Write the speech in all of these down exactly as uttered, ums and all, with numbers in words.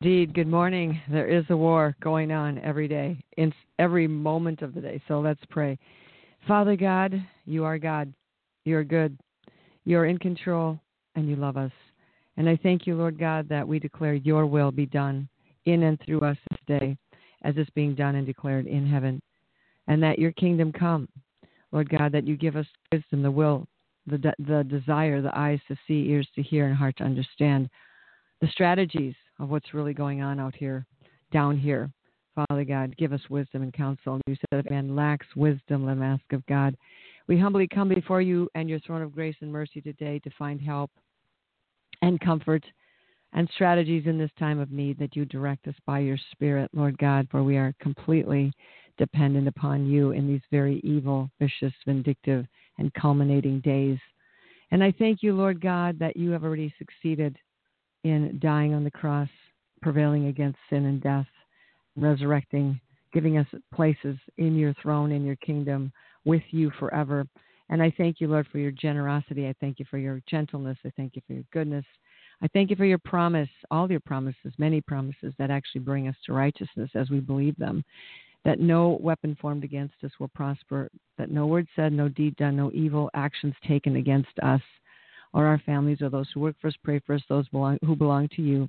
Indeed. Good morning. There is a war going on every day, in every moment of the day. So let's pray. Father God, you are God. You are good. You are in control, and you love us. And I thank you, Lord God, that we declare your will be done in and through us this day, as it's being done and declared in heaven, and that your kingdom come, Lord God, that you give us wisdom, the will, the de- the desire, the eyes to see, ears to hear, and heart to understand the strategies of what's really going on out here, down here. Father God, give us wisdom and counsel. You said if man lacks wisdom, let him ask of God. We humbly come before you and your throne of grace and mercy today to find help and comfort and strategies in this time of need, that you direct us by your Spirit, Lord God, for we are completely dependent upon you in these very evil, vicious, vindictive, and culminating days. And I thank you, Lord God, that you have already succeeded in dying on the cross, prevailing against sin and death, resurrecting, giving us places in your throne, in your kingdom, with you forever. And I thank you, Lord, for your generosity. I thank you for your gentleness. I thank you for your goodness. I thank you for your promise, all your promises, many promises that actually bring us to righteousness as we believe them, that no weapon formed against us will prosper, that no word said, no deed done, no evil actions taken against us or our families, or those who work for us, pray for us, those belong, who belong to you,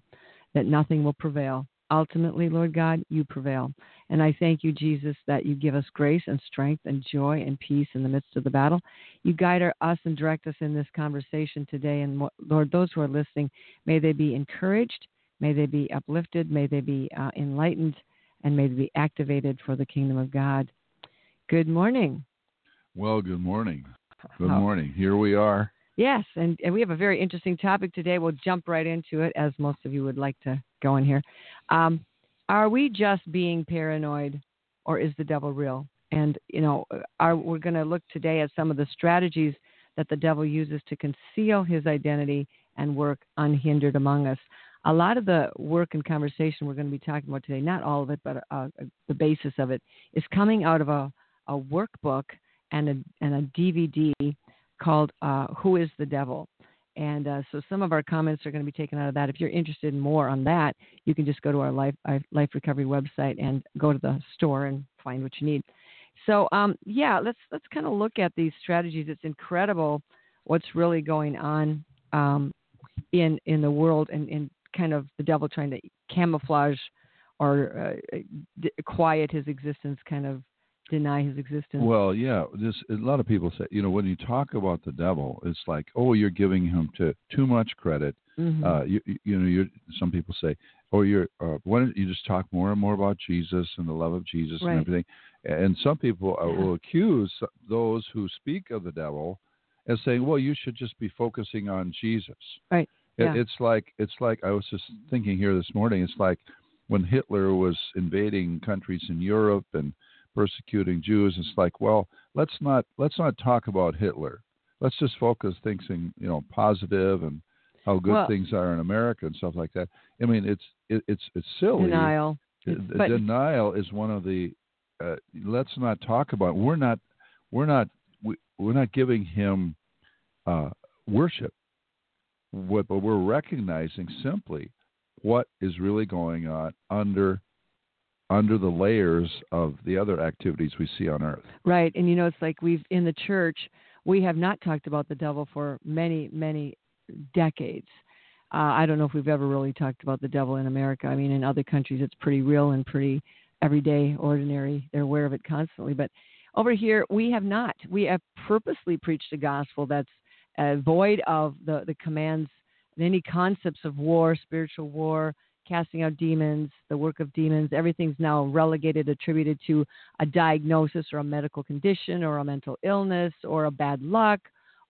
that nothing will prevail. Ultimately, Lord God, you prevail. And I thank you, Jesus, that you give us grace and strength and joy and peace in the midst of the battle. You guide our, us and direct us in this conversation today. And Lord, those who are listening, may they be encouraged, may they be uplifted, may they be uh, enlightened, and may they be activated for the kingdom of God. Good morning. Well, good morning. Good morning. Here we are. Yes, and, and we have a very interesting topic today. We'll jump right into it, as most of you would like to go in here. Um, are we just being paranoid, or is the devil real? And, you know, are, we're going to look today at some of the strategies that the devil uses to conceal his identity and work unhindered among us. A lot of the work and conversation we're going to be talking about today, not all of it, but uh, the basis of it, is coming out of a, a workbook and a, and a D V D called uh, Who is the Devil? And uh, so some of our comments are going to be taken out of that. If you're interested in more on that, you can just go to our Life, our Life Recovery website and go to the store and find what you need. So, um, yeah, let's let's kind of look at these strategies. It's incredible what's really going on um, in in the world, and, and kind of the devil trying to camouflage or uh, d- quiet his existence, kind of deny his existence. Well, yeah, this, a lot of people say, you know, when you talk about the devil, it's like, oh, you're giving him to, too much credit. Mm-hmm. Uh, you, you know, you're, some people say, oh, you're, uh, why don't you just talk more and more about Jesus and the love of Jesus, right, and everything? And some people uh, yeah. will accuse those who speak of the devil as saying, well, you should just be focusing on Jesus. Right. It, yeah. It's like, it's like, I was just thinking here this morning, it's like when Hitler was invading countries in Europe and persecuting Jews, it's like, well, let's not let's not talk about Hitler. Let's just focus thinking, you know, positive and how good well, things are in America and stuff like that. I mean, it's it, it's it's silly. Denial. It's, but, denial is one of the. Uh, let's not talk about. We're not we're not we, we're not giving him uh, worship, what, but we're recognizing simply what is really going on under. under the layers of the other activities we see on earth. Right. And, you know, it's like we've, in the church, we have not talked about the devil for many, many decades. Uh, I don't know if we've ever really talked about the devil in America. I mean, in other countries, it's pretty real and pretty everyday, ordinary. They're aware of it constantly. But over here, we have not. We have purposely preached a gospel that's uh, void of the, the commands and any concepts of war, spiritual war, casting out demons, the work of demons. Everything's now relegated, attributed to a diagnosis or a medical condition or a mental illness or a bad luck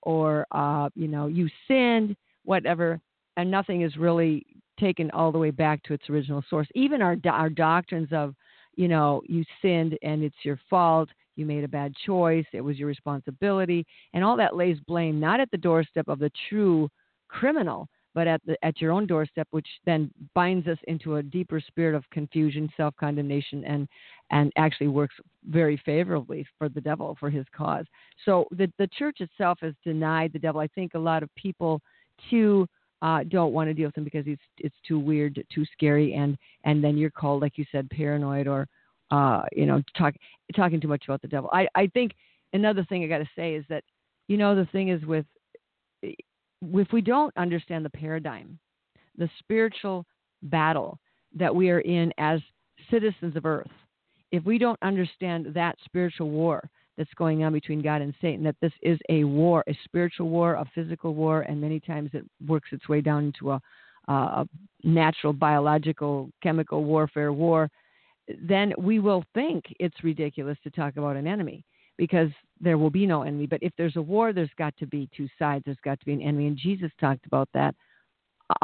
or, uh, you know, you sinned whatever, and nothing is really taken all the way back to its original source. Even our our doctrines of, you know, you sinned and it's your fault, you made a bad choice, it was your responsibility, and all that lays blame not at the doorstep of the true criminal, but at the, at your own doorstep, which then binds us into a deeper spirit of confusion, self-condemnation, and and actually works very favorably for the devil, for his cause. So the, the church itself has denied the devil. I think a lot of people, too, uh, don't want to deal with him because it's, it's too weird, too scary, and, and then you're called, like you said, paranoid or, uh, you know, talk, talking too much about the devil. I, I think another thing I got to say is that, you know, the thing is with... if we don't understand the paradigm, the spiritual battle that we are in as citizens of earth, if we don't understand that spiritual war that's going on between God and Satan, that this is a war, a spiritual war, a physical war, and many times it works its way down into a, a natural, biological, chemical warfare war, then we will think it's ridiculous to talk about an enemy, because there will be no enemy. But if there's a war, there's got to be two sides. There's got to be an enemy. And Jesus talked about that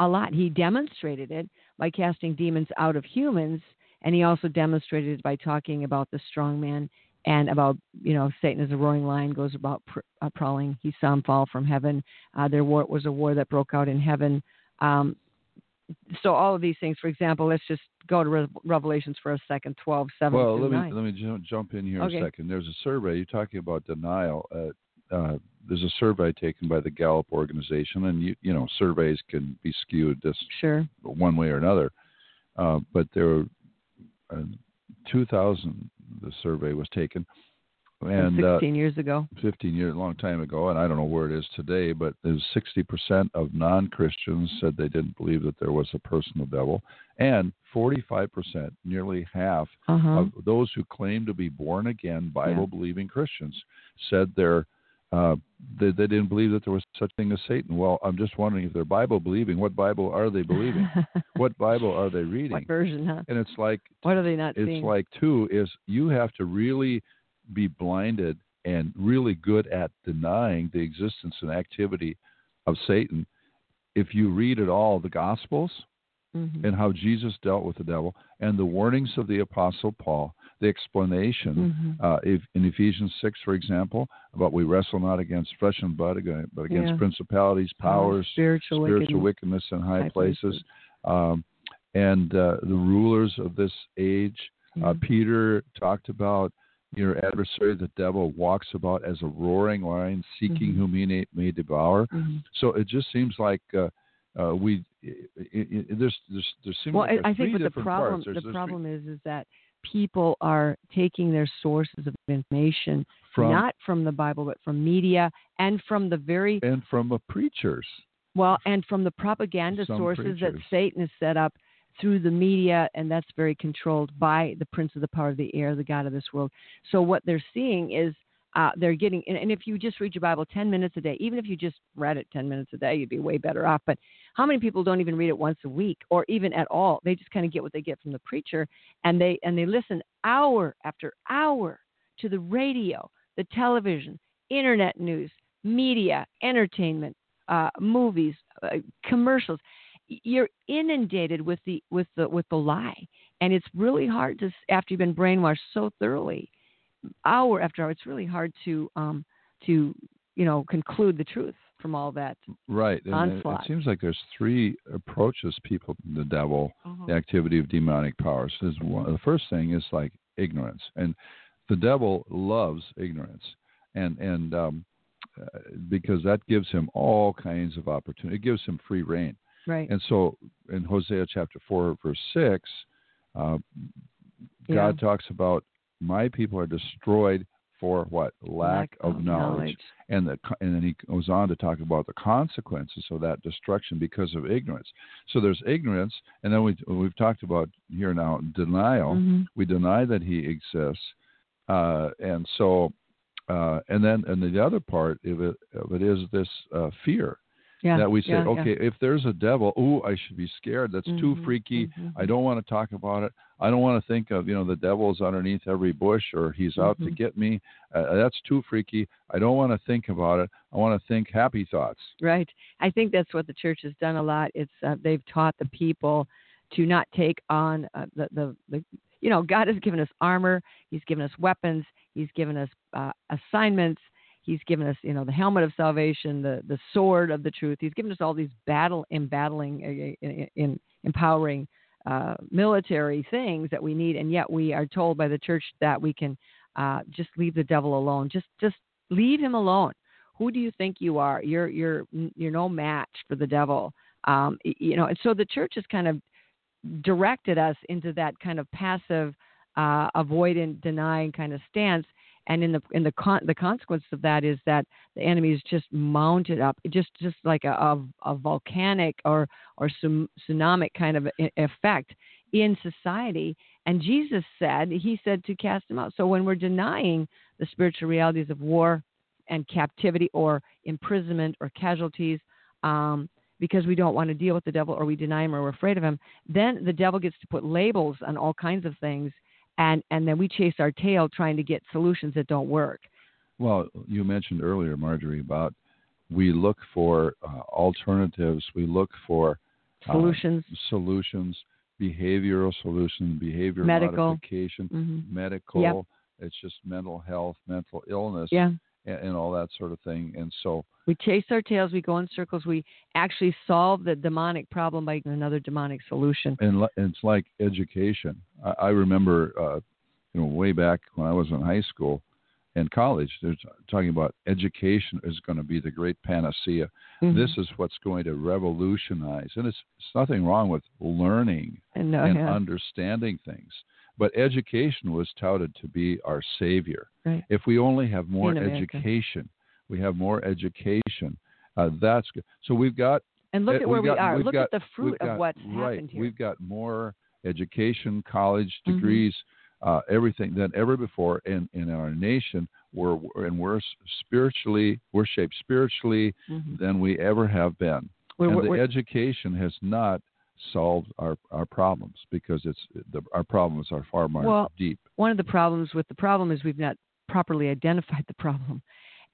a lot. He demonstrated it by casting demons out of humans. And he also demonstrated it by talking about the strong man and about, you know, Satan as a roaring lion goes about pr- uh, prowling. He saw him fall from heaven. Uh, there war- was a war that broke out in heaven. Um, so all of these things, for example, let's just go to Re- Revelations for a second, twelve, seven. Well, let me, let me j- jump in here okay. a second. There's a survey. You're talking about denial. Uh, uh, there's a survey taken by the Gallup organization, and, you, you know, surveys can be skewed this sure. one way or another. Uh, but there were uh, two thousand, the survey was taken. And sixteen uh, years ago. fifteen years, a long time ago, and I don't know where it is today, but there's sixty percent of non-Christians said they didn't believe that there was a personal devil, and forty-five percent, nearly half, uh-huh. of those who claim to be born-again, Bible-believing yeah. Christians said they're, uh, they, they didn't believe that there was such a thing as Satan. Well, I'm just wondering if they're Bible-believing, what Bible are they believing? What Bible are they reading? What version, huh? And it's like... what are they not it's seeing? It's like, too, is you have to really... be blinded and really good at denying the existence and activity of Satan. If you read at all the Gospels mm-hmm. and how Jesus dealt with the devil and the warnings of the Apostle Paul, the explanation mm-hmm. uh, if, in Ephesians six, for example, about we wrestle not against flesh and blood, but against yeah. principalities, powers, oh, spiritual, spiritual wickedness, wickedness in high, high places, places. Um, and uh, the rulers of this age. Mm-hmm. Uh, Peter talked about your adversary, the devil, walks about as a roaring lion, seeking mm-hmm. whom he may, may devour. Mm-hmm. So it just seems like uh, uh, we it, it, it, there's there's there seems well, like I think what the problem there's, the there's problem three... is is that people are taking their sources of information from, not from the Bible, but from media and from the very and from the preachers. Well, and from the propaganda Some sources preachers. that Satan has set up through the media, and that's very controlled by the prince of the power of the air, the god of this world. So what they're seeing is uh, they're getting, and, and if you just read your Bible ten minutes a day, even if you just read it ten minutes a day, you'd be way better off. But how many people don't even read it once a week or even at all? They just kind of get what they get from the preacher, and they and they listen hour after hour to the radio, the television, internet news, media, entertainment, uh, movies, uh, commercials. You're inundated with the with the with the lie, and it's really hard to, after you've been brainwashed so thoroughly, hour after hour, it's really hard to um to you know conclude the truth from all that. Right, and it, it seems like there's three approaches people the devil, uh-huh. the activity of demonic powers. Is one, the first thing is like ignorance, and the devil loves ignorance, and and um because that gives him all kinds of opportunity. It gives him free reign. Right. And so in Hosea chapter four, verse six, uh, yeah. God talks about my people are destroyed for what? Lack, Lack of, of knowledge. knowledge. And the, and then he goes on to talk about the consequences of that destruction because of ignorance. So there's ignorance. And then we, we've talked about here now denial. Mm-hmm. We deny that he exists. Uh, and so, uh, and then and the other part of it, of it is this uh, fear. Yeah, that we say, yeah, okay, yeah. if there's a devil, ooh, I should be scared. That's mm-hmm, too freaky. Mm-hmm. I don't want to talk about it. I don't want to think of, you know, the devil's underneath every bush or he's out mm-hmm. to get me. Uh, that's too freaky. I don't want to think about it. I want to think happy thoughts. Right. I think that's what the church has done a lot. It's uh, they've taught the people to not take on uh, the, the, the, you know, God has given us armor. He's given us weapons. He's given us uh, assignments. He's given us, you know, the helmet of salvation, the, the sword of the truth. He's given us all these battle embattling, uh, in, in empowering uh, military things that we need. And yet we are told by the church that we can uh, just leave the devil alone. Just, just leave him alone. Who do you think you are? You're, you're, you're no match for the devil. Um, you know, and so the church has kind of directed us into that kind of passive, uh, avoidant, denying kind of stance. And in the in the con- the consequence of that is that the enemy is just mounted up, just just like a a, a volcanic or or tsunami kind of effect in society. And Jesus said, he said to cast him out. So when we're denying the spiritual realities of war and captivity or imprisonment or casualties, um, because we don't want to deal with the devil or we deny him or we're afraid of him, then the devil gets to put labels on all kinds of things. And and then we chase our tail trying to get solutions that don't work. Well, you mentioned earlier, Marjorie, about we look for uh, alternatives. We look for uh, solutions, solutions, behavioral solutions, behavior medical. modification, mm-hmm. medical. Yep. It's just mental health, mental illness, yeah. and, and all that sort of thing. And so we chase our tails. We go in circles. We actually solve the demonic problem by another demonic solution. And it's like education. I, I remember, uh, you know, way back when I was in high school and college, they're t- talking about education is going to be the great panacea. Mm-hmm. This is what's going to revolutionize. And it's, it's nothing wrong with learning and, no, and yeah. understanding things. But education was touted to be our savior. Right. If we only have more education, we have more education. Uh, that's good. So we've got... And look at where got, we are. Look got, at the fruit got, of what's right, happened here. We've got more education, college degrees, mm-hmm. uh, everything than ever before in, in our nation. We're, and we're spiritually, we're shaped spiritually mm-hmm. than we ever have been. We're, and we're, the we're, education has not solved our, our problems because it's the, our problems are far more well, deep. One of the problems with the problem is we've not properly identified the problem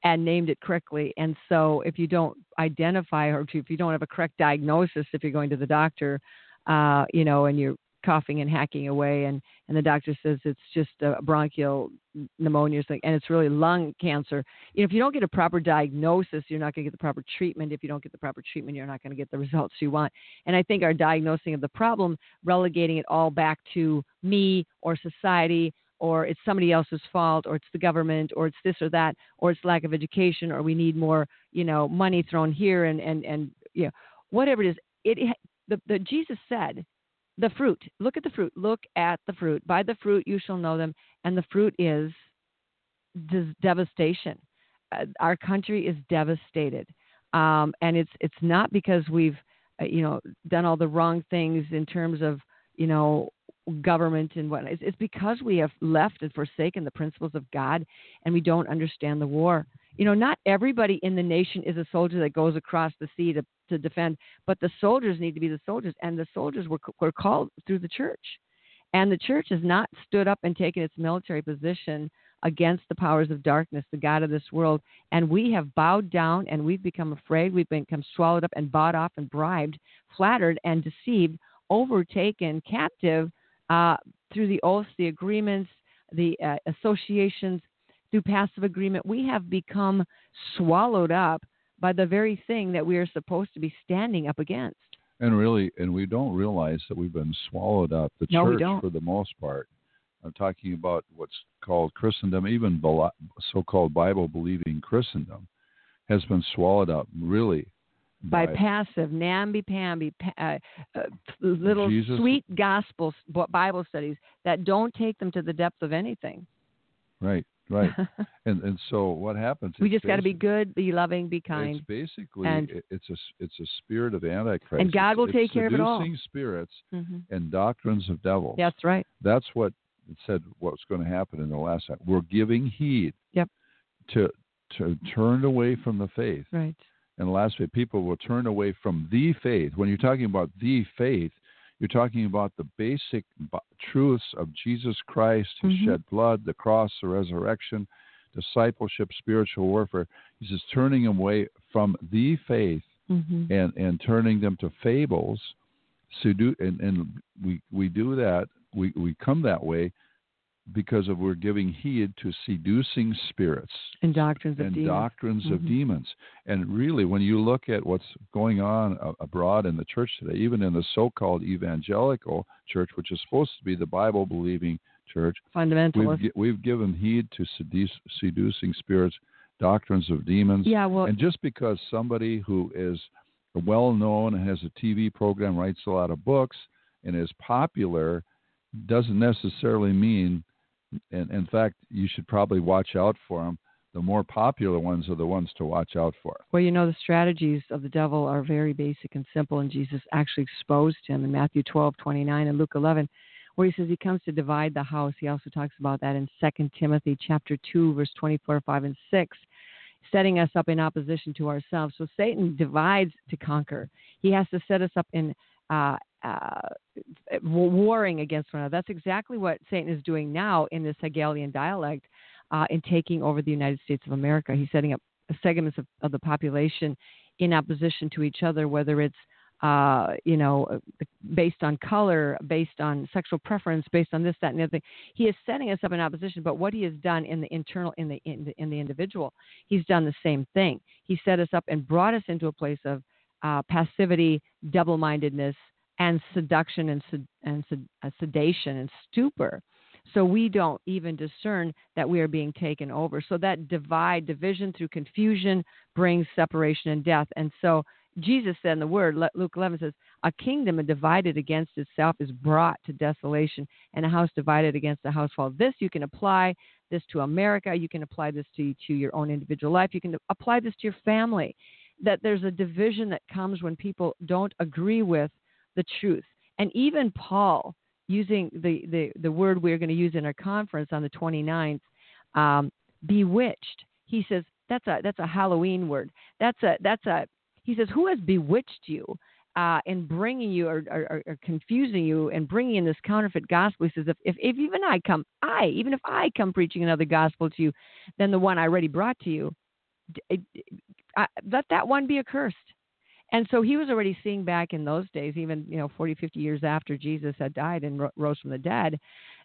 and named it correctly. And so if you don't identify or if you don't have a correct diagnosis, if you're going to the doctor, uh, you know, and you're coughing and hacking away and, and the doctor says it's just a bronchial pneumonia or something, and it's really lung cancer. You know, if you don't get a proper diagnosis, you're not going to get the proper treatment. If you don't get the proper treatment, you're not going to get the results you want. And I think our diagnosing of the problem, relegating it all back to me or society, or it's somebody else's fault, or it's the government, or it's this or that, or it's lack of education, or we need more, you know, money thrown here and, and, and you know, whatever it is. It, it the, the Jesus said, the fruit, look at the fruit, look at the fruit. By the fruit you shall know them. And the fruit is des- devastation. Uh, our country is devastated. Um, and it's it's not because we've, uh, you know, done all the wrong things in terms of, you know, government and whatnot. It's, it's because we have left and forsaken the principles of God, and we don't understand the war. You know, not everybody in the nation is a soldier that goes across the sea to, to defend, but the soldiers need to be the soldiers, and the soldiers were, were called through the church. And the church has not stood up and taken its military position against the powers of darkness, the God of this world. And we have bowed down, and we've become afraid. We've become swallowed up and bought off and bribed, flattered and deceived, overtaken, captive, Uh, through the oaths, the agreements, the uh, associations, through passive agreement. We have become swallowed up by the very thing that we are supposed to be standing up against. And really, and we don't realize that we've been swallowed up. The no, church, for the most part, I'm talking about what's called Christendom, even so-called Bible-believing Christendom, has been swallowed up, really, By, by passive, namby-pamby, uh, uh, little Jesus. Sweet gospel Bible studies that don't take them to the depth of anything. Right, right. and and so what happens? We just got to be good, be loving, be kind. It's basically, and, it's a it's a spirit of Antichrist. And God will it's, take it's care of it all. Seducing spirits mm-hmm. and doctrines of devils. That's right. That's what it said what's going to happen in the last time. We're giving heed yep. to to turn away from the faith. Right. And lastly, people will turn away from the faith. When you're talking about the faith, you're talking about the basic truths of Jesus Christ, who mm-hmm. shed blood, the cross, the resurrection, discipleship, spiritual warfare. He says turning them away from the faith mm-hmm. and, and turning them to fables. So do, and, and we, we do that. We, we come that way because of we're giving heed to seducing spirits and doctrines of and demons. doctrines mm-hmm. of demons. And really, when you look at what's going on abroad in the church today, even in the so-called evangelical church, which is supposed to be the Bible-believing church, fundamentalist, we've, we've given heed to sedu- seducing spirits, doctrines of demons. Yeah, well, and just because somebody who is well-known and has a T V program, writes a lot of books, and is popular doesn't necessarily mean. And in fact, you should probably watch out for them. The more popular ones are the ones to watch out for. Well, you know, the strategies of the devil are very basic and simple, and Jesus actually exposed him in Matthew twelve twenty-nine and Luke eleven, where he says he comes to divide the house. He also talks about that in Second Timothy chapter two, verse twenty-four, five, and six, setting us up in opposition to ourselves. So Satan divides to conquer. He has to set us up in uh, Uh, warring against one another. That's exactly what Satan is doing now in this Hegelian dialect uh, in taking over the United States of America. He's setting up segments of, of the population in opposition to each other, whether it's, uh, you know, based on color, based on sexual preference, based on this, that, and the other thing. He is setting us up in opposition, but what he has done in the internal, in the, in the, in the individual, he's done the same thing. He set us up and brought us into a place of uh, passivity, double-mindedness, and seduction and, sed- and sed- uh, sedation and stupor. So we don't even discern that we are being taken over. So that divide, division through confusion brings separation and death. And so Jesus said in the word, Luke eleven says, a kingdom divided against itself is brought to desolation, and a house divided against a house falls. This, you can apply this to America. You can apply this to, to your own individual life. You can apply this to your family, that there's a division that comes when people don't agree with the truth. And even Paul, using the, the, the word we're going to use in our conference on the twenty-ninth, um, bewitched. He says, that's a, that's a Halloween word. That's a, that's a, he says, who has bewitched you uh, in bringing you or, or, or confusing you and bringing in this counterfeit gospel? He says, if, if, if even I come, I, even if I come preaching another gospel to you than the one I already brought to you, I, I, let that one be accursed. And so he was already seeing back in those days, even, you know, forty, fifty years after Jesus had died and ro- rose from the dead,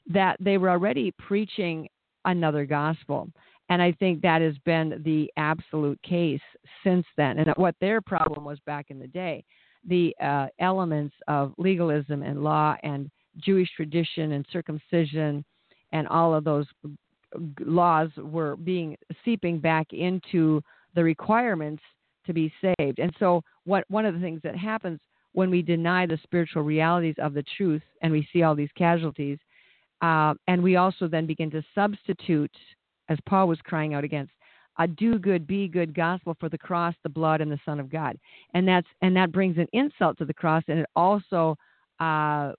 that they were already preaching another gospel. And I think that has been the absolute case since then. And what their problem was back in the day, the uh, elements of legalism and law and Jewish tradition and circumcision and all of those laws were being seeping back into the requirements to be saved. And so what one of the things that happens when we deny the spiritual realities of the truth, and we see all these casualties, uh, and we also then begin to substitute, as Paul was crying out against, a do good, be good gospel for the cross, the blood, and the Son of God. And that's and that brings an insult to the cross, and it also uh,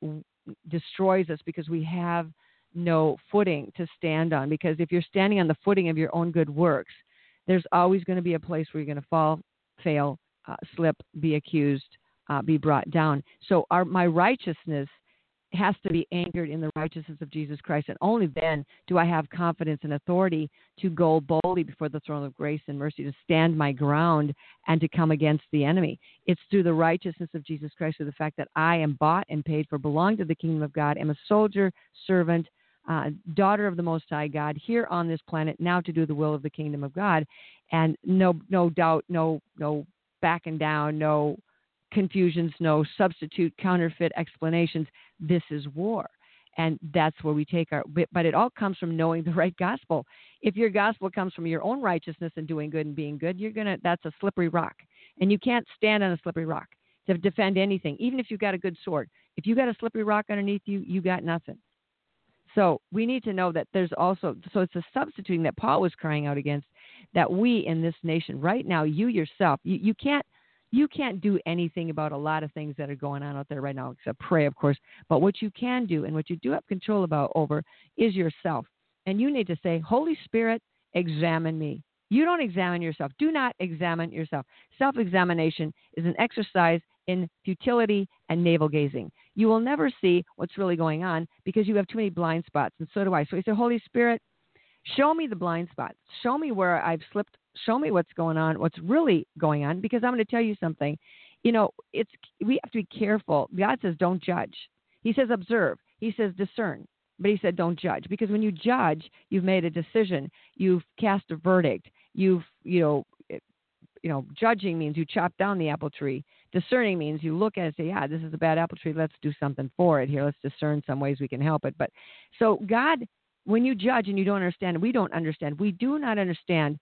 destroys us because we have no footing to stand on. Because if you're standing on the footing of your own good works, there's always going to be a place where you're going to fall, fail, uh, slip, be accused, uh, be brought down. So our, my righteousness has to be anchored in the righteousness of Jesus Christ, and only then do I have confidence and authority to go boldly before the throne of grace and mercy, to stand my ground and to come against the enemy. It's through the righteousness of Jesus Christ, through the fact that I am bought and paid for, belong to the kingdom of God, am a soldier, servant, Uh, daughter of the Most High God, here on this planet now to do the will of the kingdom of God, and no, no doubt, no, no backing down, no confusions, no substitute, counterfeit explanations. This is war, and that's where we take our. But it all comes from knowing the right gospel. If your gospel comes from your own righteousness and doing good and being good, you're gonna. That's a slippery rock, and you can't stand on a slippery rock to defend anything, even if you've got a good sword. If you got a slippery rock underneath you, you got nothing. So we need to know that there's also, so it's a substituting that Paul was crying out against, that we in this nation right now, you yourself, you, you can't, you can't do anything about a lot of things that are going on out there right now, except pray, of course. But what you can do and what you do have control about over is yourself. And you need to say, Holy Spirit, examine me. You don't examine yourself. Do not examine yourself. Self-examination is an exercise in futility and navel-gazing. You will never see what's really going on because you have too many blind spots, and so do I. So he said, Holy Spirit, show me the blind spots. Show me where I've slipped. Show me what's going on, what's really going on, because I'm going to tell you something. You know, it's we have to be careful. God says don't judge. He says observe. He says discern. But he said don't judge, because when you judge, you've made a decision. You've cast a verdict. You've, you know, it, you know, judging means you chop down the apple tree. Discerning means you look at it and say, yeah, this is a bad apple tree. Let's do something for it here. Let's discern some ways we can help it. But so God, when you judge and you don't understand, we don't understand. We do not understand.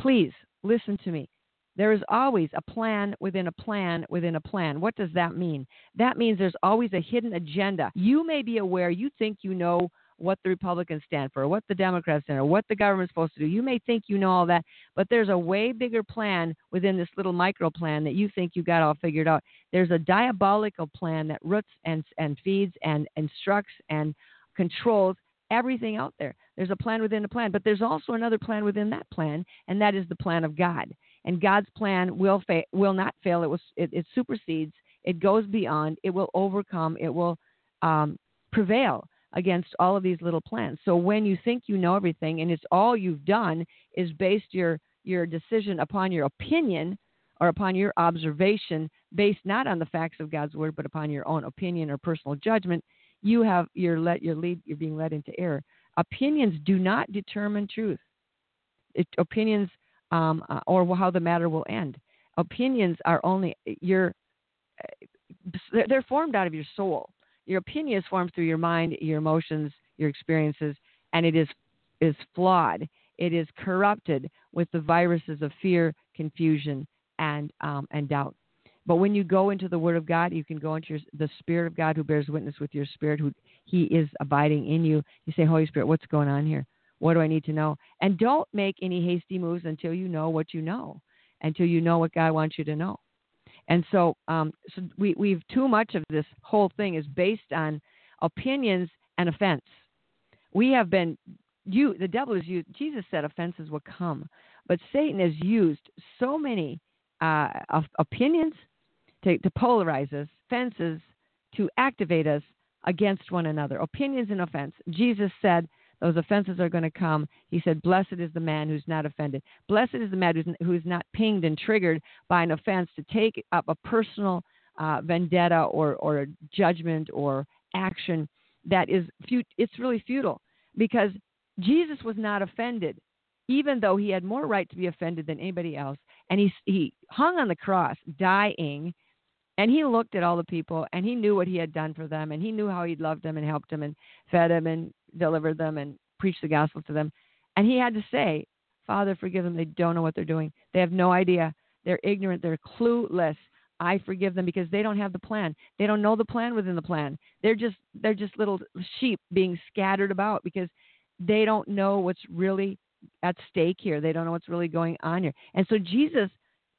Please listen to me. There is always a plan within a plan within a plan. What does that mean? That means there's always a hidden agenda. You may be aware, you think you know what the Republicans stand for, what the Democrats stand for, what the government's supposed to do. You may think you know all that, but there's a way bigger plan within this little micro plan that you think you got all figured out. There's a diabolical plan that roots and, and feeds and instructs and controls everything out there. There's a plan within a plan, but there's also another plan within that plan, and that is the plan of God. And God's plan will fa- will not fail. It was it, it supersedes. It goes beyond. It will overcome. It will um, prevail against all of these little plans. So when you think you know everything, and it's all you've done is based your your decision upon your opinion or upon your observation, based not on the facts of God's word, but upon your own opinion or personal judgment, you have you're let your lead. You're being led into error. Opinions do not determine truth. It, opinions. Um, uh, or how the matter will end. Opinions are only your, uh, they're formed out of your soul. Your opinion is formed through your mind, your emotions, your experiences, and it is is flawed. It is corrupted with the viruses of fear, confusion, and um, and doubt. But when you go into the Word of God, you can go into your, the Spirit of God who bears witness with your spirit, who He is abiding in you. You say, Holy Spirit, what's going on here? What do I need to know? And don't make any hasty moves until you know what you know, until you know what God wants you to know. And so, um, so we, we've too much of this whole thing is based on opinions and offense. We have been, you, the devil is used, Jesus said offenses will come, but Satan has used so many uh, opinions to, to polarize us, offenses to activate us against one another, opinions and offense. Jesus said, those offenses are going to come. He said, blessed is the man who's not offended. Blessed is the man who's not pinged and triggered by an offense to take up a personal uh, vendetta or, or judgment or action that is, fut- it's really futile, because Jesus was not offended, even though he had more right to be offended than anybody else. And he, he hung on the cross dying, and he looked at all the people, and he knew what he had done for them, and he knew how he'd loved them and helped them and fed them and delivered them and preached the gospel to them. And he had to say, Father, forgive them. They don't know what they're doing. They have no idea. They're ignorant. They're clueless. I forgive them, because they don't have the plan. They don't know the plan within the plan. They're just they're just little sheep being scattered about because they don't know what's really at stake here. They don't know what's really going on here. And so Jesus,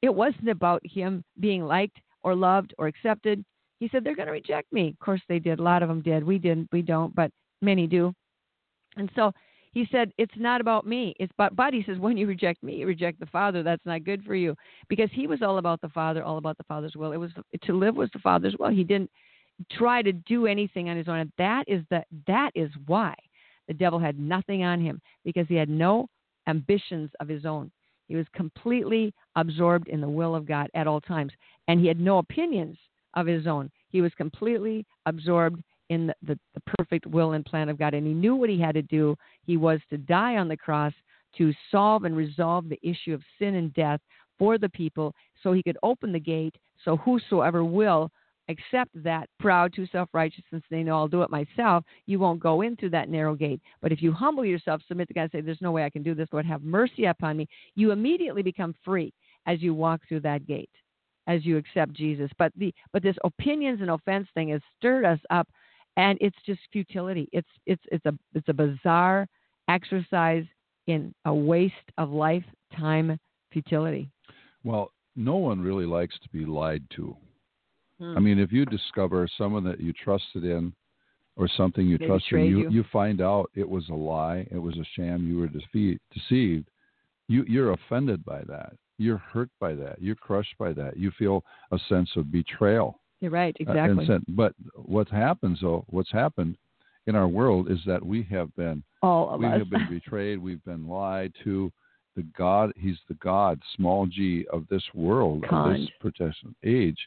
it wasn't about him being liked or loved or accepted. He said, they're going to reject me. Of course they did. A lot of them did. We didn't. We don't, but many do. And so he said, it's not about me. It's but, but he says, when you reject me, you reject the Father. That's not good for you, because he was all about the Father, all about the Father's will. It was to live was the Father's will. He didn't try to do anything on his own. And that is the, that is why the devil had nothing on him, because he had no ambitions of his own. He was completely absorbed in the will of God at all times. And he had no opinions of his own. He was completely absorbed in the, the, the perfect will and plan of God. And he knew what he had to do. He was to die on the cross to solve and resolve the issue of sin and death for the people, so he could open the gate, so whosoever will accept that, proud to self-righteous, and say, no, I'll do it myself, you won't go in through that narrow gate. But if you humble yourself, submit to God, say, there's no way I can do this, Lord, have mercy upon me, you immediately become free as you walk through that gate, as you accept Jesus. But the but this opinions and offense thing has stirred us up, and it's just futility. It's it's it's a it's a bizarre exercise in a waste of lifetime futility. Well, no one really likes to be lied to. Hmm. I mean, if you discover someone that you trusted in or something you they trusted in, you, you. you find out it was a lie, it was a sham, you were defe- deceived, you, you're offended by that. You're hurt by that. You're crushed by that. You feel a sense of betrayal. You're right, exactly. Uh, and, but what happens, though, what's happened in our world is that we have been All of we us. have been betrayed. We've been lied to. The God, he's the God, small g, of this world, Con. of this Protestant age.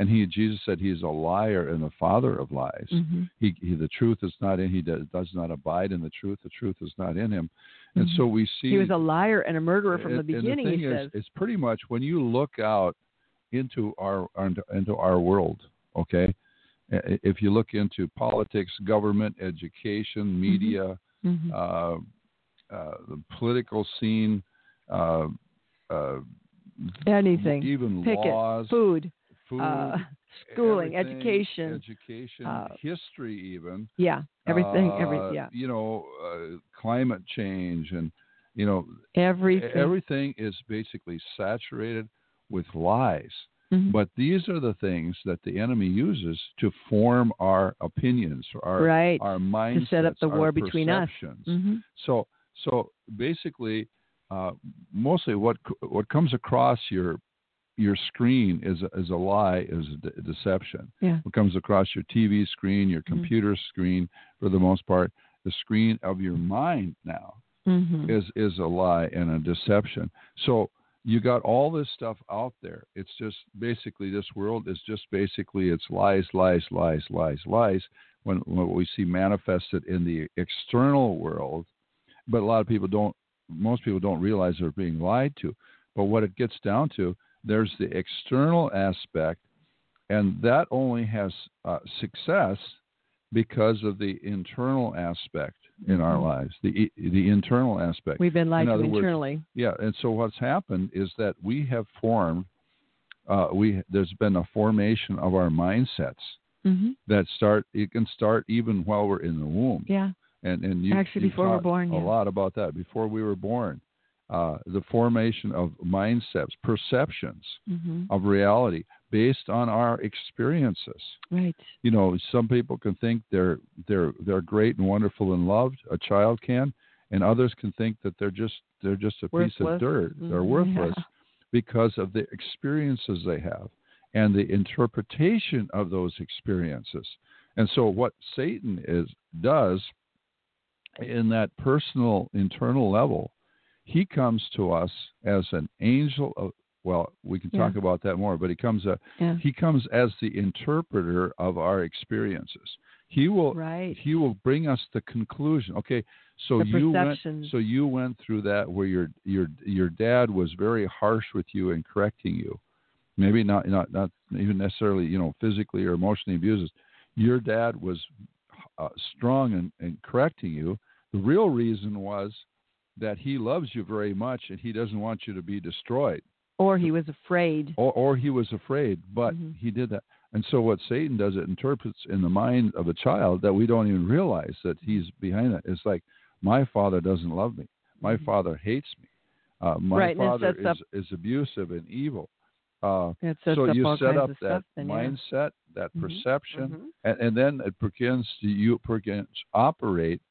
And he, Jesus said, he's a liar and the father of lies. Mm-hmm. He, he, the truth is not in. He does, does not abide in the truth. The truth is not in him. And mm-hmm. so we see he was a liar and a murderer from it, the beginning. And the thing he is, says. It's pretty much when you look out into our into our world. Okay, if you look into politics, government, education, media, mm-hmm. uh, uh, the political scene, uh, uh, anything, even Pick laws, it. food. Food, uh, schooling, education, education, uh, history, even yeah, everything, uh, every yeah, you know, uh, climate change, and you know, everything. Everything is basically saturated with lies. Mm-hmm. But these are the things that the enemy uses to form our opinions, our right. our mindsets, to set up the war between us. Mm-hmm. So, so basically, uh, mostly what what comes across your your screen is a, is a lie, is a de- deception. Yeah. What comes across your T V screen, your computer mm-hmm. screen, for the most part, the screen of your mind now mm-hmm. is, is a lie and a deception. So you got all this stuff out there. It's just basically, this world is just basically, it's lies, lies, lies, lies, lies, when, when we see manifested in the external world. But a lot of people don't, most people don't realize they're being lied to. But what it gets down to, there's the external aspect, and that only has uh, success because of the internal aspect in mm-hmm. our lives, the the internal aspect. We've been lied to internally. Yeah, and so what's happened is that we have formed, uh, we there's been a formation of our mindsets mm-hmm. that start, it can start even while we're in the womb. Yeah, and, and you, Actually, you before we're born, a yeah. lot about that, before we were born. Uh, the formation of mindsets, perceptions mm-hmm. of reality based on our experiences. Right. You know, some people can think they're they're they're great and wonderful and loved. A child can, and others can think that they're just they're just a worthless. piece of dirt. They're worthless yeah. because of the experiences they have and the interpretation of those experiences. And so, what Satan is does in that personal internal level. He comes to us as an angel of, well, we can talk yeah. about that more, but he comes a, yeah. he comes as the interpreter of our experiences. He will right. he will bring us the conclusion. Okay, so the you went, so you went through that where your your your dad was very harsh with you and correcting you. Maybe not not, not even necessarily, you know, physically or emotionally abuses. Your dad was uh, strong and, and correcting you. The real reason was that he loves you very much and he doesn't want you to be destroyed. Or he was afraid. Or, or he was afraid, but mm-hmm. he did that. And so what Satan does, it interprets in the mind of a child that we don't even realize that he's behind that. It's like, my father doesn't love me. My mm-hmm. father hates me. Uh, my right, father is, up, is abusive and evil. Uh, so you set up that then, mindset, yeah. that mm-hmm. perception, mm-hmm. And, and then it begins to you begins operate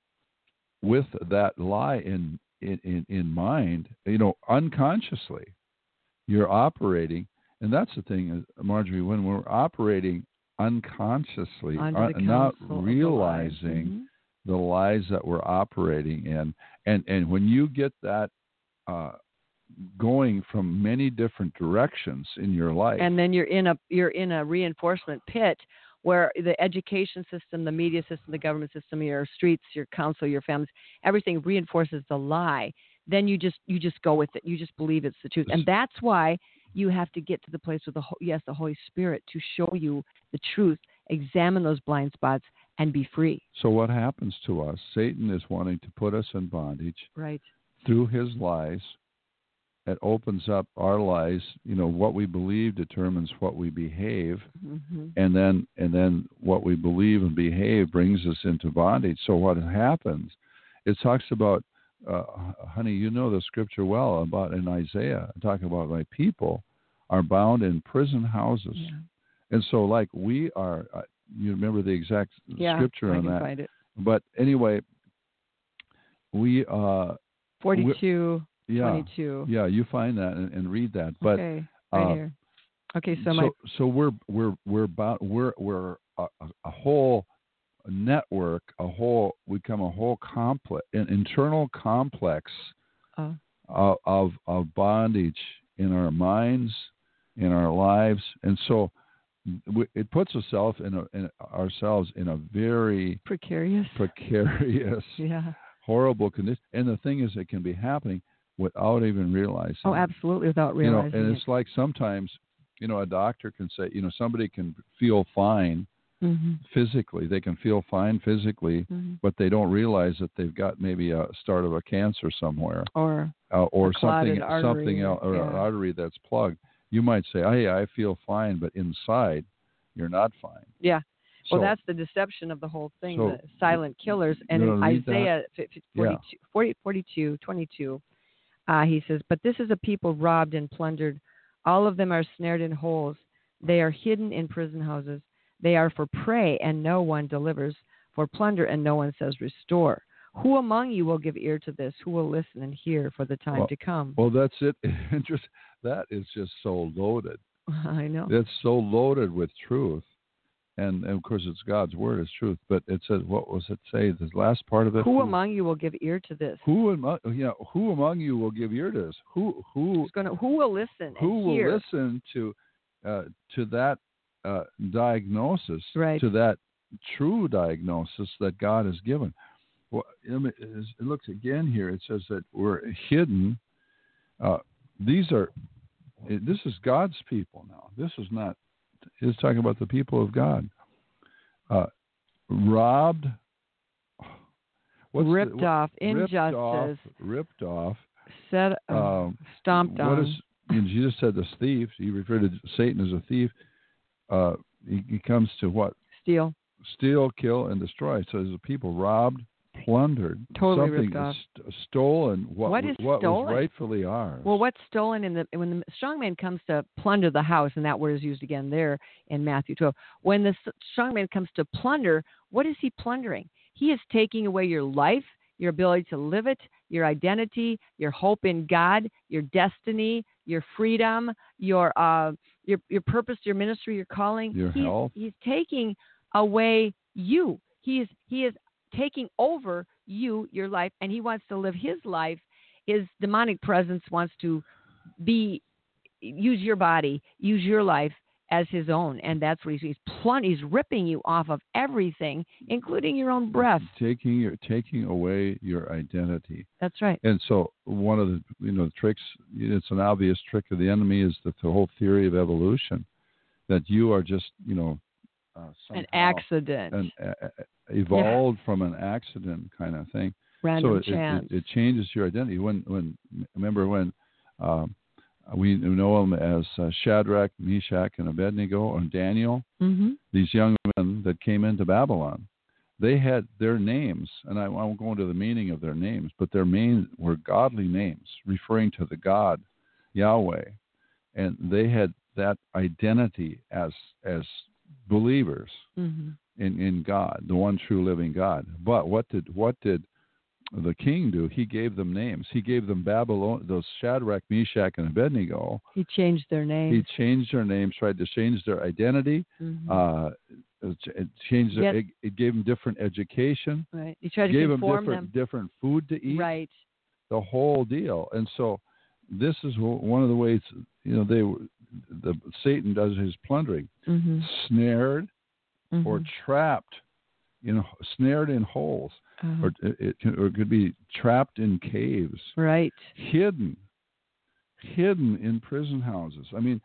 with that lie in In, in, in mind, you know, unconsciously, you're operating, and that's the thing, Marjorie. When we're operating unconsciously, un- not realizing the lies. Mm-hmm. the lies that we're operating in, and and when you get that uh, going from many different directions in your life, and then you're in a you're in a reinforcement pit. Where the education system, the media system, the government system, your streets, your council, your families, everything reinforces the lie. Then you just you just go with it. You just believe it's the truth, and that's why you have to get to the place with the yes, the Holy Spirit to show you the truth, examine those blind spots, and be free. So what happens to us? Satan is wanting to put us in bondage, right? Through his lies, it opens up our lies. You know, what we believe determines what we behave, mm-hmm. and then and then what we believe and behave brings us into bondage. So what happens? It talks about, uh, honey, you know the scripture well about in Isaiah. Talking about my people are bound in prison houses, yeah. and so like we are. Uh, you remember the exact yeah, scripture I on can that? Find it. But anyway, we uh, forty-two. We, yeah, twenty-two. Yeah, you find that and, and read that. But, okay, right uh, here. Okay, so, so my so we're we're we're about we're we're a, a whole network, a whole we become a whole complex, an internal complex oh. of, of of bondage in our minds, in our lives, and so we, it puts ourselves in, a, in ourselves in a very precarious, precarious, yeah, horrible condition. And the thing is, it can be happening without even realizing. Oh, absolutely, without realizing. You know, and it's it. like sometimes. You know, a doctor can say, you know, somebody can feel fine mm-hmm. physically. They can feel fine physically, mm-hmm. but they don't realize that they've got maybe a start of a cancer somewhere, or uh, or something, something else, or yeah. an artery that's plugged. You might say, oh, yeah, I feel fine, but inside, you're not fine. Yeah. Well, so, that's the deception of the whole thing, so, the silent killers. And in Isaiah forty-two, twenty-two, uh, he says, but this is a people robbed and plundered. All of them are snared in holes. They are hidden in prison houses. They are for prey, and no one delivers, for plunder, and no one says restore. Who among you will give ear to this? Who will listen and hear for the time well, to come? Well, that's it. That is just so loaded. I know. That's so loaded with truth. And, and, of course, it's God's word is truth. But it says, what was it say? The last part of it? Who, who among you will give ear to this? Who among, you know, who among you will give ear to this? Who who gonna, who will listen? Who and will hear? listen to uh, to that uh, diagnosis, right. to that true diagnosis that God has given? Well, it looks again here. It says that we're hidden. Uh, these are, this is God's people now. This is not. Is talking about the people of God. Uh, robbed. Ripped the, off. Ripped injustice. Off, ripped off. Set, um, stomped what on. Is, and Jesus said the thief. He referred to Satan as a thief. Uh, he, he comes to what? Steal. Steal, kill, and destroy. So there's people robbed, plundered. Totally something ripped off. St- stolen. What, what is what stolen? What was rightfully ours. Well, what's stolen in the when the strong man comes to plunder the house, and that word is used again there in Matthew twelve. When the strong man comes to plunder, what is he plundering? He is taking away your life, your ability to live it, your identity, your hope in God, your destiny, your freedom, your uh, your your purpose, your ministry, your calling. Your he's, health. He's taking away you. He is he is. taking over you, your life, and he wants to live his life. His demonic presence wants to be use your body, use your life as his own, and that's what he's he's, plun- he's ripping you off of everything, including your own breath. Taking your taking away your identity. That's right. And so one of the you know the tricks, it's an obvious trick of the enemy, is the, the whole theory of evolution, that you are just you know. Uh, an accident. An, uh, evolved yeah. from an accident kind of thing. Random so it, chance. It, it changes your identity. When, when remember when um, we know them as uh, Shadrach, Meshach, and Abednego, and Daniel, mm-hmm. these young men that came into Babylon, they had their names, and I, I won't go into the meaning of their names, but their names were godly names, referring to the God, Yahweh. And they had that identity as as believers mm-hmm. in, in God, the one true living God. But what did what did the king do? He gave them names. He gave them Babylon, those Shadrach, Meshach, and Abednego. He changed their names. He changed their names, tried to change their identity, mm-hmm. uh, it changed their, yep. it, it gave them different education. Right. He tried to gave conform them different, them. different food to eat. Right. The whole deal. And so this is one of the ways, you know, they were, the Satan does his plundering, mm-hmm. snared mm-hmm. or trapped, you know, snared in holes, uh-huh. or it, it, or it could be trapped in caves, right? Hidden, hidden in prison houses. I mean,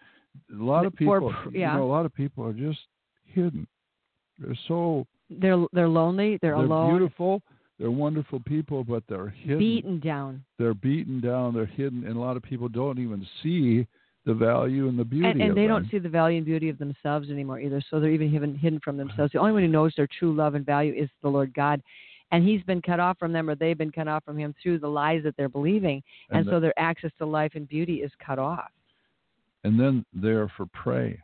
a lot of people, or, yeah. you know, a lot of people are just hidden. They're so they're they're lonely. They're, they're alone. Beautiful. They're wonderful people, but they're hidden. Beaten down. They're beaten down. They're hidden, and a lot of people don't even see the value and the beauty and, and of they them. Don't see the value and beauty of themselves anymore either, so they're even hidden, hidden from themselves. The only one who knows their true love and value is the Lord God, and he's been cut off from them, or they've been cut off from him through the lies that they're believing, and, and that, so their access to life and beauty is cut off. And then they're for prey.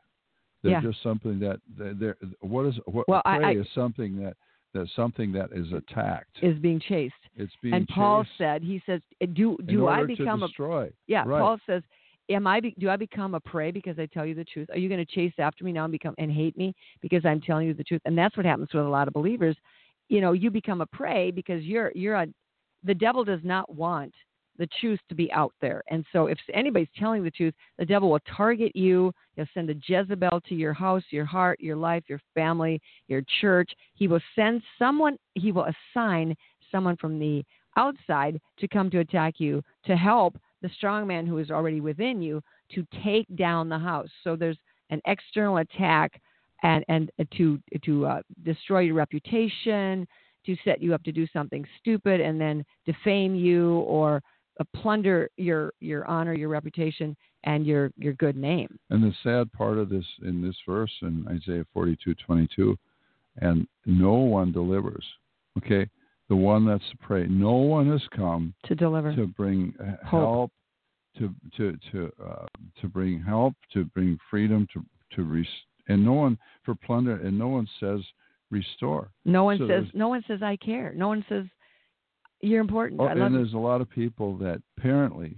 They're yeah. just something that they're, they're what is what well, prey I, I, is something that that something that is attacked is being chased. It's being and chased. Paul said, he says, do do I become a destroy? Yeah, right. Paul says, am I? Be, do I become a prey because I tell you the truth? Are you going to chase after me now and become and hate me because I'm telling you the truth? And that's what happens with a lot of believers. You know, you become a prey because you're you're a. The devil does not want the truth to be out there, and so if anybody's telling the truth, the devil will target you. He'll send a Jezebel to your house, your heart, your life, your family, your church. He will send someone. He will assign someone from the outside to come to attack you, to help the strong man who is already within you to take down the house. So there's an external attack, and and to to uh, destroy your reputation, to set you up to do something stupid, and then defame you or uh, plunder your your honor, your reputation, and your your good name. And the sad part of this in this verse in Isaiah forty-two twenty-two, and no one delivers. Okay, the one that's the prey. No one has come to deliver, to bring help, to to to uh, to bring help, to bring freedom, to to rest- and no one for plunder, and no one says. Restore. No one so says. No one says I care. No one says you're important. Oh, I love and there's you. A lot of people that apparently,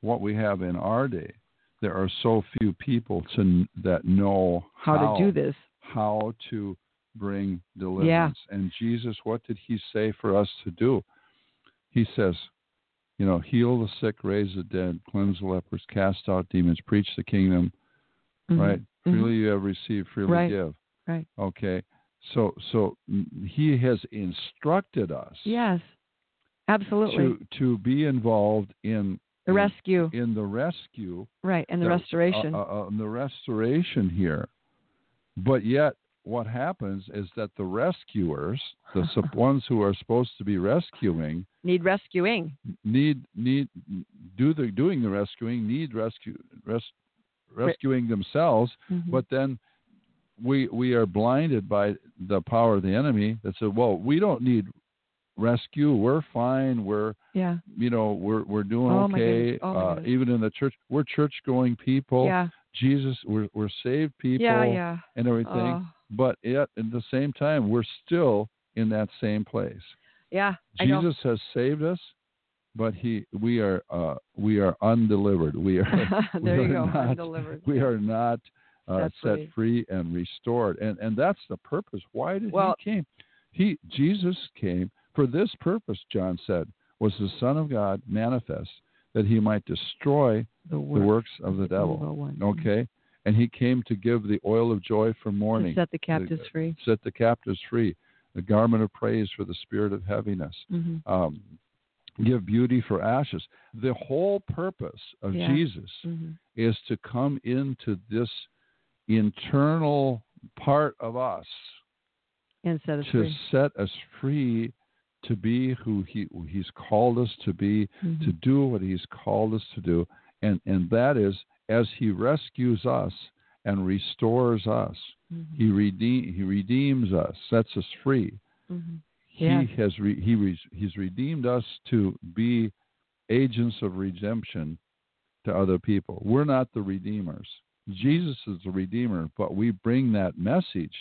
what we have in our day, there are so few people to that know how, how to do this, how to bring deliverance. Yeah. And Jesus, what did He say for us to do? He says, you know, heal the sick, raise the dead, cleanse the lepers, cast out demons, preach the kingdom. Mm-hmm. Right, mm-hmm. Freely you have received, freely right. give. Right. Okay. So, so He has instructed us. Yes, absolutely. To, to be involved in the in, rescue, in the rescue, right, and the, the restoration, uh, uh, the restoration here. But yet, what happens is that the rescuers, the ones who are supposed to be rescuing, need rescuing. Need need do the doing the rescuing need rescue res, rescuing right. themselves, mm-hmm. but then. We we are blinded by the power of the enemy that said, well, we don't need rescue. We're fine. We're yeah. you know, we're we're doing oh, okay. Oh, uh, even in the church, we're church going people. Yeah. Jesus, we're we're saved people yeah, yeah. and everything. Oh. But yet at the same time, we're still in that same place. Yeah. Jesus has saved us, but he we are uh, we are undelivered. We are there we you are go. Not, undelivered. We are not Uh, set right. free and restored, and and that's the purpose. Why did well, he came? He Jesus came for this purpose. John said, "Was the Son of God manifest that he might destroy the works, the works of the, the devil?" Okay, and he came to give the oil of joy for mourning, to set the captives the, free, set the captives free, the garment of praise for the spirit of heaviness, mm-hmm. um, give beauty for ashes. The whole purpose of yeah. Jesus mm-hmm. is to come into this internal part of us and set us to free. set us free to be who he he's called us to be, mm-hmm. to do what he's called us to do. And, and that is as he rescues us and restores us, mm-hmm. he redeem, he redeems us, sets us free. Mm-hmm. Yeah. He has re, he re, he's redeemed us to be agents of redemption to other people. We're not the redeemers. Jesus is the Redeemer, but we bring that message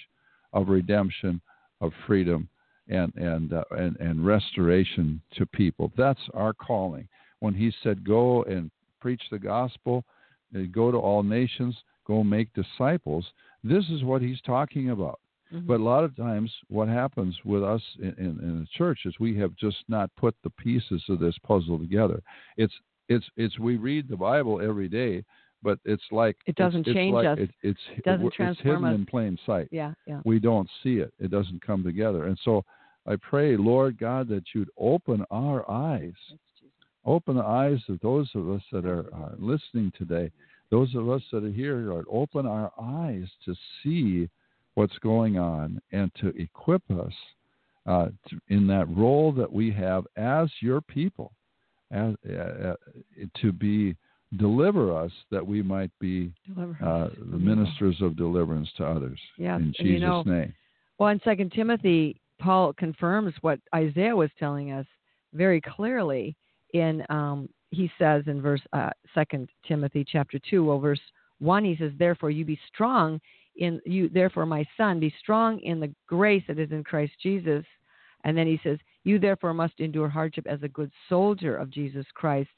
of redemption, of freedom, and and uh, and, and restoration to people. That's our calling. When he said, "Go and preach the gospel, go to all nations, go make disciples," this is what he's talking about. Mm-hmm. But a lot of times, what happens with us in, in, in the church is we have just not put the pieces of this puzzle together. It's it's it's we read the Bible every day. But it's like it doesn't it's, change it's like us. It, it's it doesn't transform it's hidden us. in plain sight. Yeah, yeah. We don't see it. It doesn't come together. And so, I pray, Lord God, that You'd open our eyes, open the eyes of those of us that are, are listening today, those of us that are here. Lord, open our eyes to see what's going on and to equip us uh, to, in that role that we have as Your people, as uh, to be. Deliver us that we might be uh, the ministers of deliverance to others. Yes. In Jesus' and you know, name. Well, in Second Timothy, Paul confirms what Isaiah was telling us very clearly. In um, he says in verse uh, Second Timothy chapter two, well, verse one, he says, "Therefore you be strong in you, therefore, my son, be strong in the grace that is in Christ Jesus. And then he says, you therefore must endure hardship as a good soldier of Jesus Christ.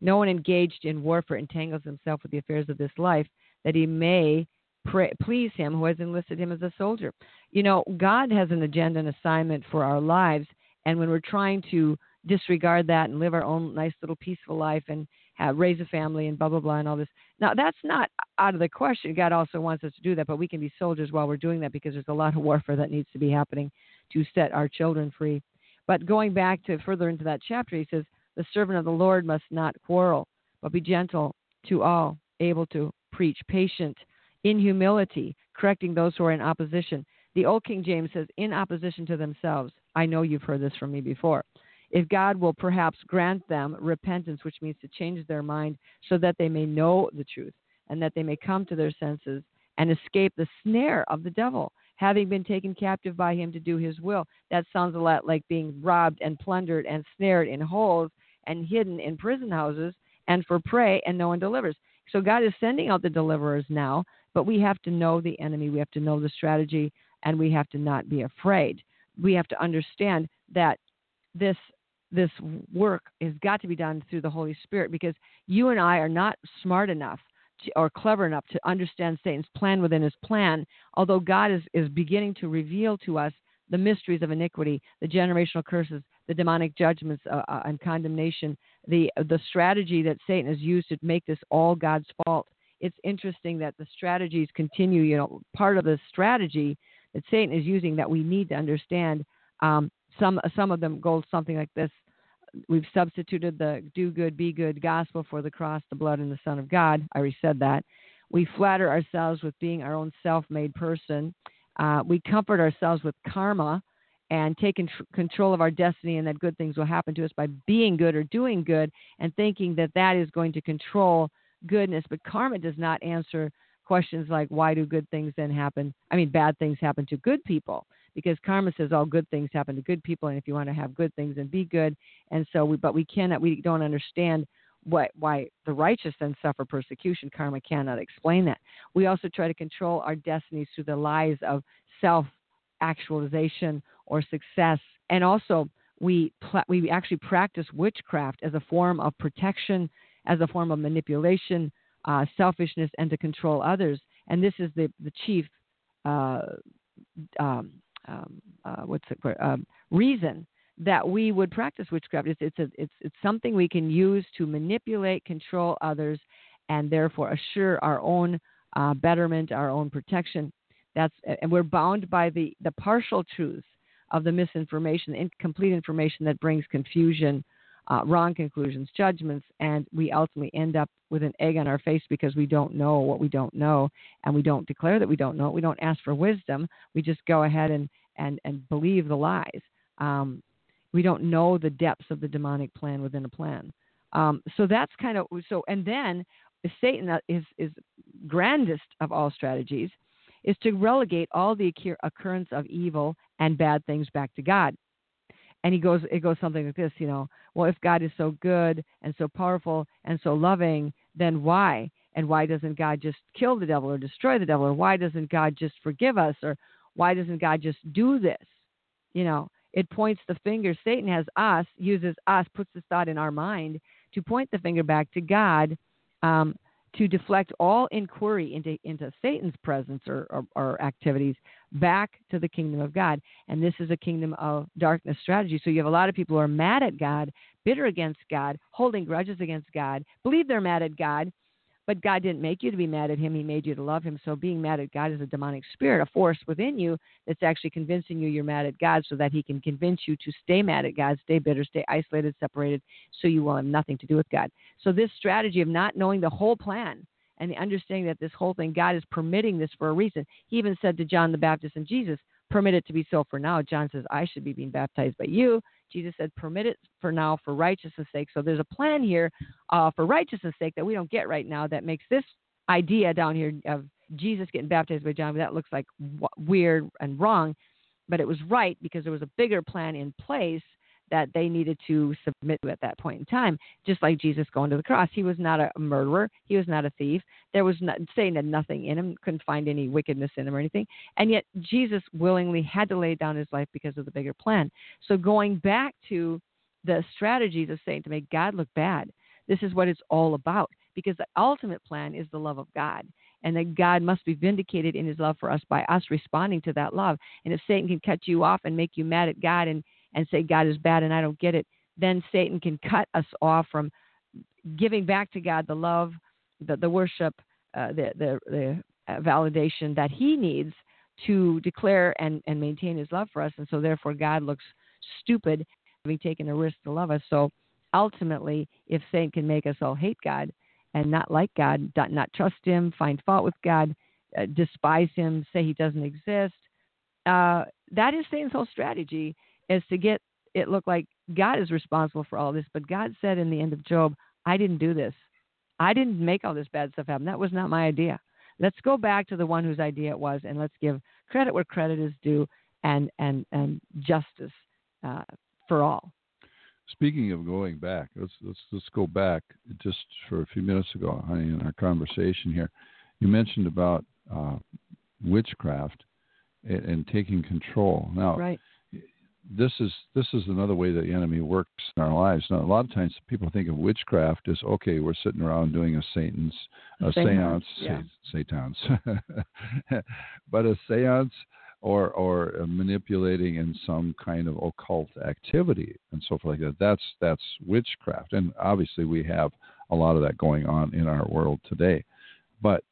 No one engaged in warfare entangles himself with the affairs of this life, that he may pray, please him who has enlisted him as a soldier. You know, God has an agenda and assignment for our lives. And when we're trying to disregard that and live our own nice little peaceful life and have, raise a family and blah, blah, blah, and all this. Now, that's not out of the question. God also wants us to do that, but we can be soldiers while we're doing that, because there's a lot of warfare that needs to be happening to set our children free. But going back to further into that chapter, he says, the servant of the Lord must not quarrel, but be gentle to all, able to preach, patient, in humility, correcting those who are in opposition. The Old King James says, in opposition to themselves. I know you've heard this from me before. If God will perhaps grant them repentance, which means to change their mind so that they may know the truth and that they may come to their senses and escape the snare of the devil, having been taken captive by him to do his will. That sounds a lot like being robbed and plundered and snared in holes and hidden in prison houses and for prey, and no one delivers. So God is sending out the deliverers now, but we have to know the enemy. We have to know the strategy, and we have to not be afraid. We have to understand that this this work has got to be done through the Holy Spirit, because you and I are not smart enough to, or clever enough to understand Satan's plan within his plan, although God is, is beginning to reveal to us the mysteries of iniquity, the generational curses, the demonic judgments uh, uh, and condemnation, the the strategy that Satan has used to make this all God's fault. It's interesting that the strategies continue, you know, part of the strategy that Satan is using that we need to understand. Um, some some of them go something like this. We've substituted the do good, be good gospel for the cross, the blood, and the Son of God. I already said that. We flatter ourselves with being our own self-made person. Uh, we comfort ourselves with karma and take in tr- control of our destiny, and that good things will happen to us by being good or doing good, and thinking that that is going to control goodness. But karma does not answer questions like, why do good things then happen? I mean, bad things happen to good people, because karma says all good things happen to good people. And if you want to have good things, and be good. And so we, but we cannot, we don't understand what, why the righteous then suffer persecution. Karma cannot explain that. We also try to control our destinies through the lies of self-actualization or success. And also we, pl- we actually practice witchcraft as a form of protection, as a form of manipulation, Uh, selfishness, and to control others. And this is the, the chief uh, um, um, uh, what's it, um, reason that we would practice witchcraft. It's it's, a, it's it's something we can use to manipulate, control others, and therefore assure our own uh, betterment, our own protection. That's and we're bound by the, the partial truths of the misinformation, the incomplete information that brings confusion, Uh, wrong conclusions, judgments, and we ultimately end up with an egg on our face, because we don't know what we don't know, and we don't declare that we don't know it. We don't ask for wisdom. We just go ahead and and, and believe the lies. Um, we don't know the depths of the demonic plan within a plan. Um, so that's kind of so. And then Satan is is grandest of all strategies is to relegate all the occur- occurrence of evil and bad things back to God. And he goes, it goes something like this, you know, well, if God is so good and so powerful and so loving, then why? And why doesn't God just kill the devil or destroy the devil? Or why doesn't God just forgive us? Or why doesn't God just do this? You know, it points the finger. Satan has us, uses us, puts this thought in our mind to point the finger back to God, um, to deflect all inquiry into, into Satan's presence or, or, or activities back to the kingdom of God. And this is a kingdom of darkness strategy. So you have a lot of people who are mad at God, bitter against God, holding grudges against God, believe they're mad at God, but God didn't make you to be mad at him. He made you to love him. So being mad at God is a demonic spirit, a force within you that's actually convincing you you're mad at God, so that he can convince you to stay mad at God, stay bitter, stay isolated, separated, so you will have nothing to do with God. So this strategy of not knowing the whole plan and the understanding that this whole thing, God is permitting this for a reason. He even said to John the Baptist and Jesus, permit it to be so for now. John says, I should be being baptized by you. Jesus said, permit it for now for righteousness' sake. So there's a plan here uh, for righteousness' sake that we don't get right now, that makes this idea down here of Jesus getting baptized by John, that looks like w- weird and wrong, but it was right because there was a bigger plan in place that they needed to submit to at that point in time, just like Jesus going to the cross. He was not a murderer. He was not a thief. There was not, Satan had nothing in him, couldn't find any wickedness in him or anything. And yet Jesus willingly had to lay down his life because of the bigger plan. So going back to the strategies of Satan to make God look bad, this is what it's all about, because the ultimate plan is the love of God, and that God must be vindicated in his love for us by us responding to that love. And if Satan can cut you off and make you mad at God and, and say, God is bad and I don't get it, then Satan can cut us off from giving back to God the love, the, the worship, uh, the, the, the validation that he needs to declare and, and maintain his love for us. And so therefore God looks stupid having taken a risk to love us. So ultimately, if Satan can make us all hate God and not like God, not trust him, find fault with God, uh, despise him, say he doesn't exist, uh, that is Satan's whole strategy, is to get it look like God is responsible for all this. But God said in the end of Job, I didn't do this. I didn't make all this bad stuff happen. That was not my idea. Let's go back to the one whose idea it was, and let's give credit where credit is due, and, and, and justice uh, for all. Speaking of going back, let's let's let's go back just for a few minutes ago, honey, in our conversation here. You mentioned about uh, witchcraft and, and taking control. Now, right. this is this is another way that the enemy works in our lives. Now, a lot of times people think of witchcraft as, okay, we're sitting around doing a Satan's a, a seance, yeah. se- seance. But a seance. Or, or manipulating in some kind of occult activity and so forth like that. That's that's witchcraft, and obviously we have a lot of that going on in our world today. But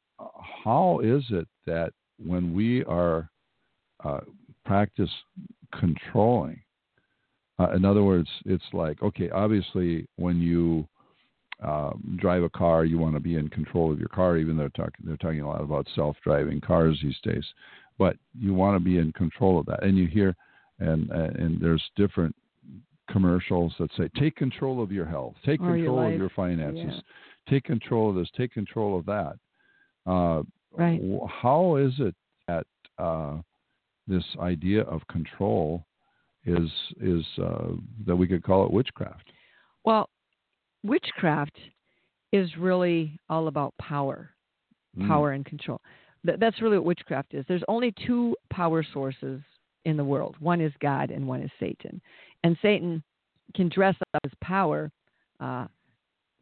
how is it that when we are uh, practice controlling, uh, in other words, it's like, okay, obviously when you Um, drive a car, you want to be in control of your car, even though they're talking, they're talking a lot about self-driving cars these days, but you want to be in control of that. And you hear, and uh, and there's different commercials that say, take control of your health, take or control your of your finances, yeah. take control of this, take control of that. Uh, right. How is it that uh, this idea of control is, is uh, that we could call it witchcraft? Well, witchcraft is really all about power, power mm. and control. Th- that's really what witchcraft is. There's only two power sources in the world. One is God and one is Satan. And Satan can dress up his power uh,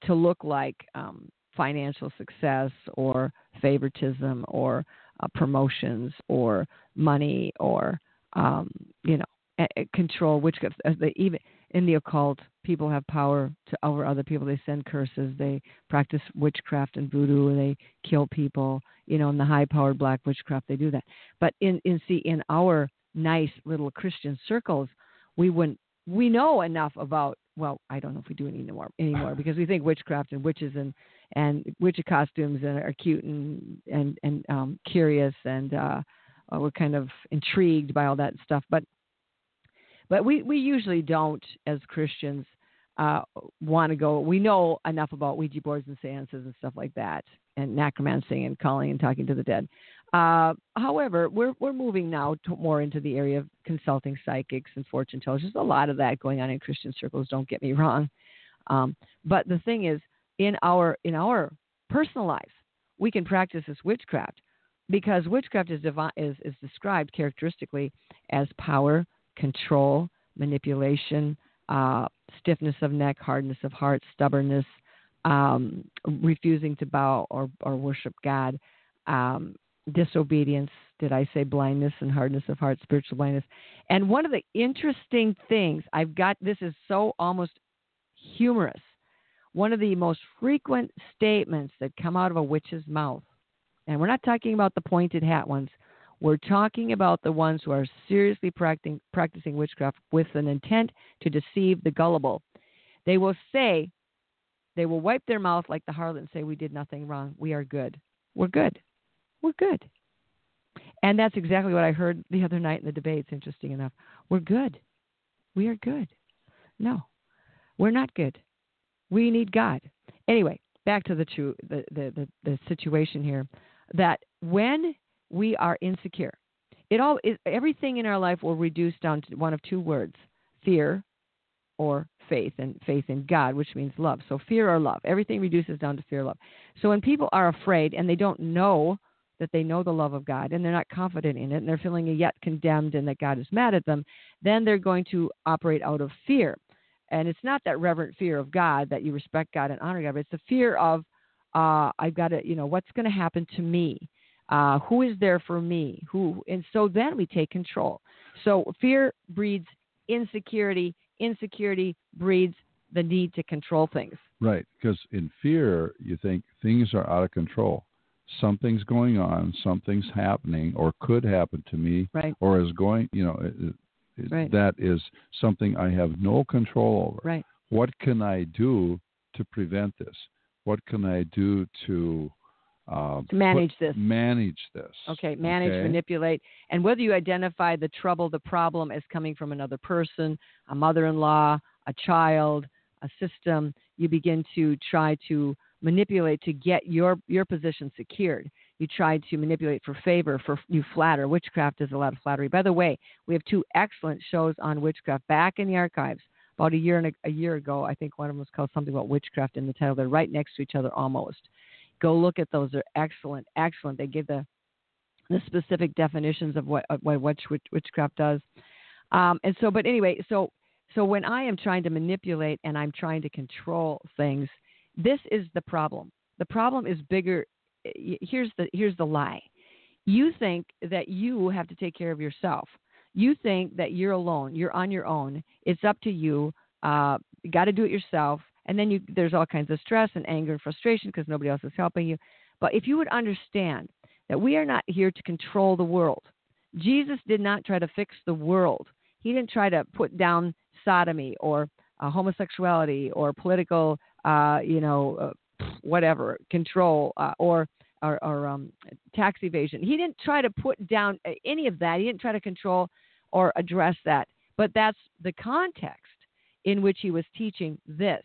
to look like um, financial success or favoritism or uh, promotions or money or, um, you know, a- a control, witchcraft, uh, they even... In the occult, people have power to over other people. They send curses. They practice witchcraft and voodoo. They kill people. You know, in the high-powered black witchcraft, they do that. But in, in see, in our nice little Christian circles, we wouldn't. We know enough about. Well, I don't know if we do any more anymore because we think witchcraft and witches and and witch costumes and are cute and and and um, curious and uh, we're kind of intrigued by all that stuff, but. But we, we usually don't, as Christians, uh, want to go. We know enough about Ouija boards and seances and stuff like that, and necromancy and calling and talking to the dead. Uh, however, we're we're moving now to more into the area of consulting psychics and fortune tellers. There's a lot of that going on in Christian circles. Don't get me wrong. Um, but the thing is, in our in our personal lives, we can practice this witchcraft because witchcraft is devi- is is described characteristically as power, control, manipulation, uh, stiffness of neck, hardness of heart, stubbornness, um, refusing to bow or, or worship God, um, disobedience, did I say blindness and hardness of heart, spiritual blindness. And one of the interesting things I've got, this is so almost humorous, one of the most frequent statements that come out of a witch's mouth, and we're not talking about the pointed hat ones, we're talking about the ones who are seriously practicing, practicing witchcraft with an intent to deceive the gullible. They will say, they will wipe their mouth like the harlot and say, we did nothing wrong. We are good. We're good. We're good. And that's exactly what I heard the other night in the debates, interesting enough. We're good. We are good. No, we're not good. We need God. Anyway, back to the true, the, the, the, the situation here, that when we are insecure. It all is, everything in our life will reduce down to one of two words, fear or faith, and faith in God, which means love. So fear or love. Everything reduces down to fear or love. So when people are afraid and they don't know that they know the love of God and they're not confident in it and they're feeling yet condemned and that God is mad at them, then they're going to operate out of fear. And it's not that reverent fear of God that you respect God and honor God, but it's the fear of, uh, I've got to, you know, what's going to happen to me? Uh, who is there for me? Who? And so then we take control. So fear breeds insecurity. Insecurity breeds the need to control things. Right, because in fear, you think things are out of control. Something's going on, something's happening or could happen to me, right. or is going, you know, right. that is something I have no control over. Right. What can I do to prevent this? What can I do to... Uh, to manage put, this. Manage this. Okay, manage, okay? Manipulate. And whether you identify the trouble, the problem as coming from another person, a mother-in-law, a child, a system, you begin to try to manipulate to get your, your position secured. You try to manipulate for favor, for you flatter. Witchcraft is a lot of flattery. By the way, we have two excellent shows on witchcraft back in the archives. About a year, and a, a year ago, I think one of them was called something about witchcraft in the title. They're right next to each other almost. Go look at those. They're excellent, excellent. They give the the specific definitions of what of what witchcraft does. Um, and so, but anyway, so so when I am trying to manipulate and I'm trying to control things, this is the problem. The problem is bigger. Here's the here's the lie. You think that you have to take care of yourself. You think that you're alone. You're on your own. It's up to you. Uh, you got to do it yourself. And then you, there's all kinds of stress and anger and frustration because nobody else is helping you. But if you would understand that we are not here to control the world. Jesus did not try to fix the world. He didn't try to put down sodomy or uh, homosexuality or political, uh, you know, uh, whatever, control uh, or or, or um, tax evasion. He didn't try to put down any of that. He didn't try to control or address that. But that's the context in which he was teaching this.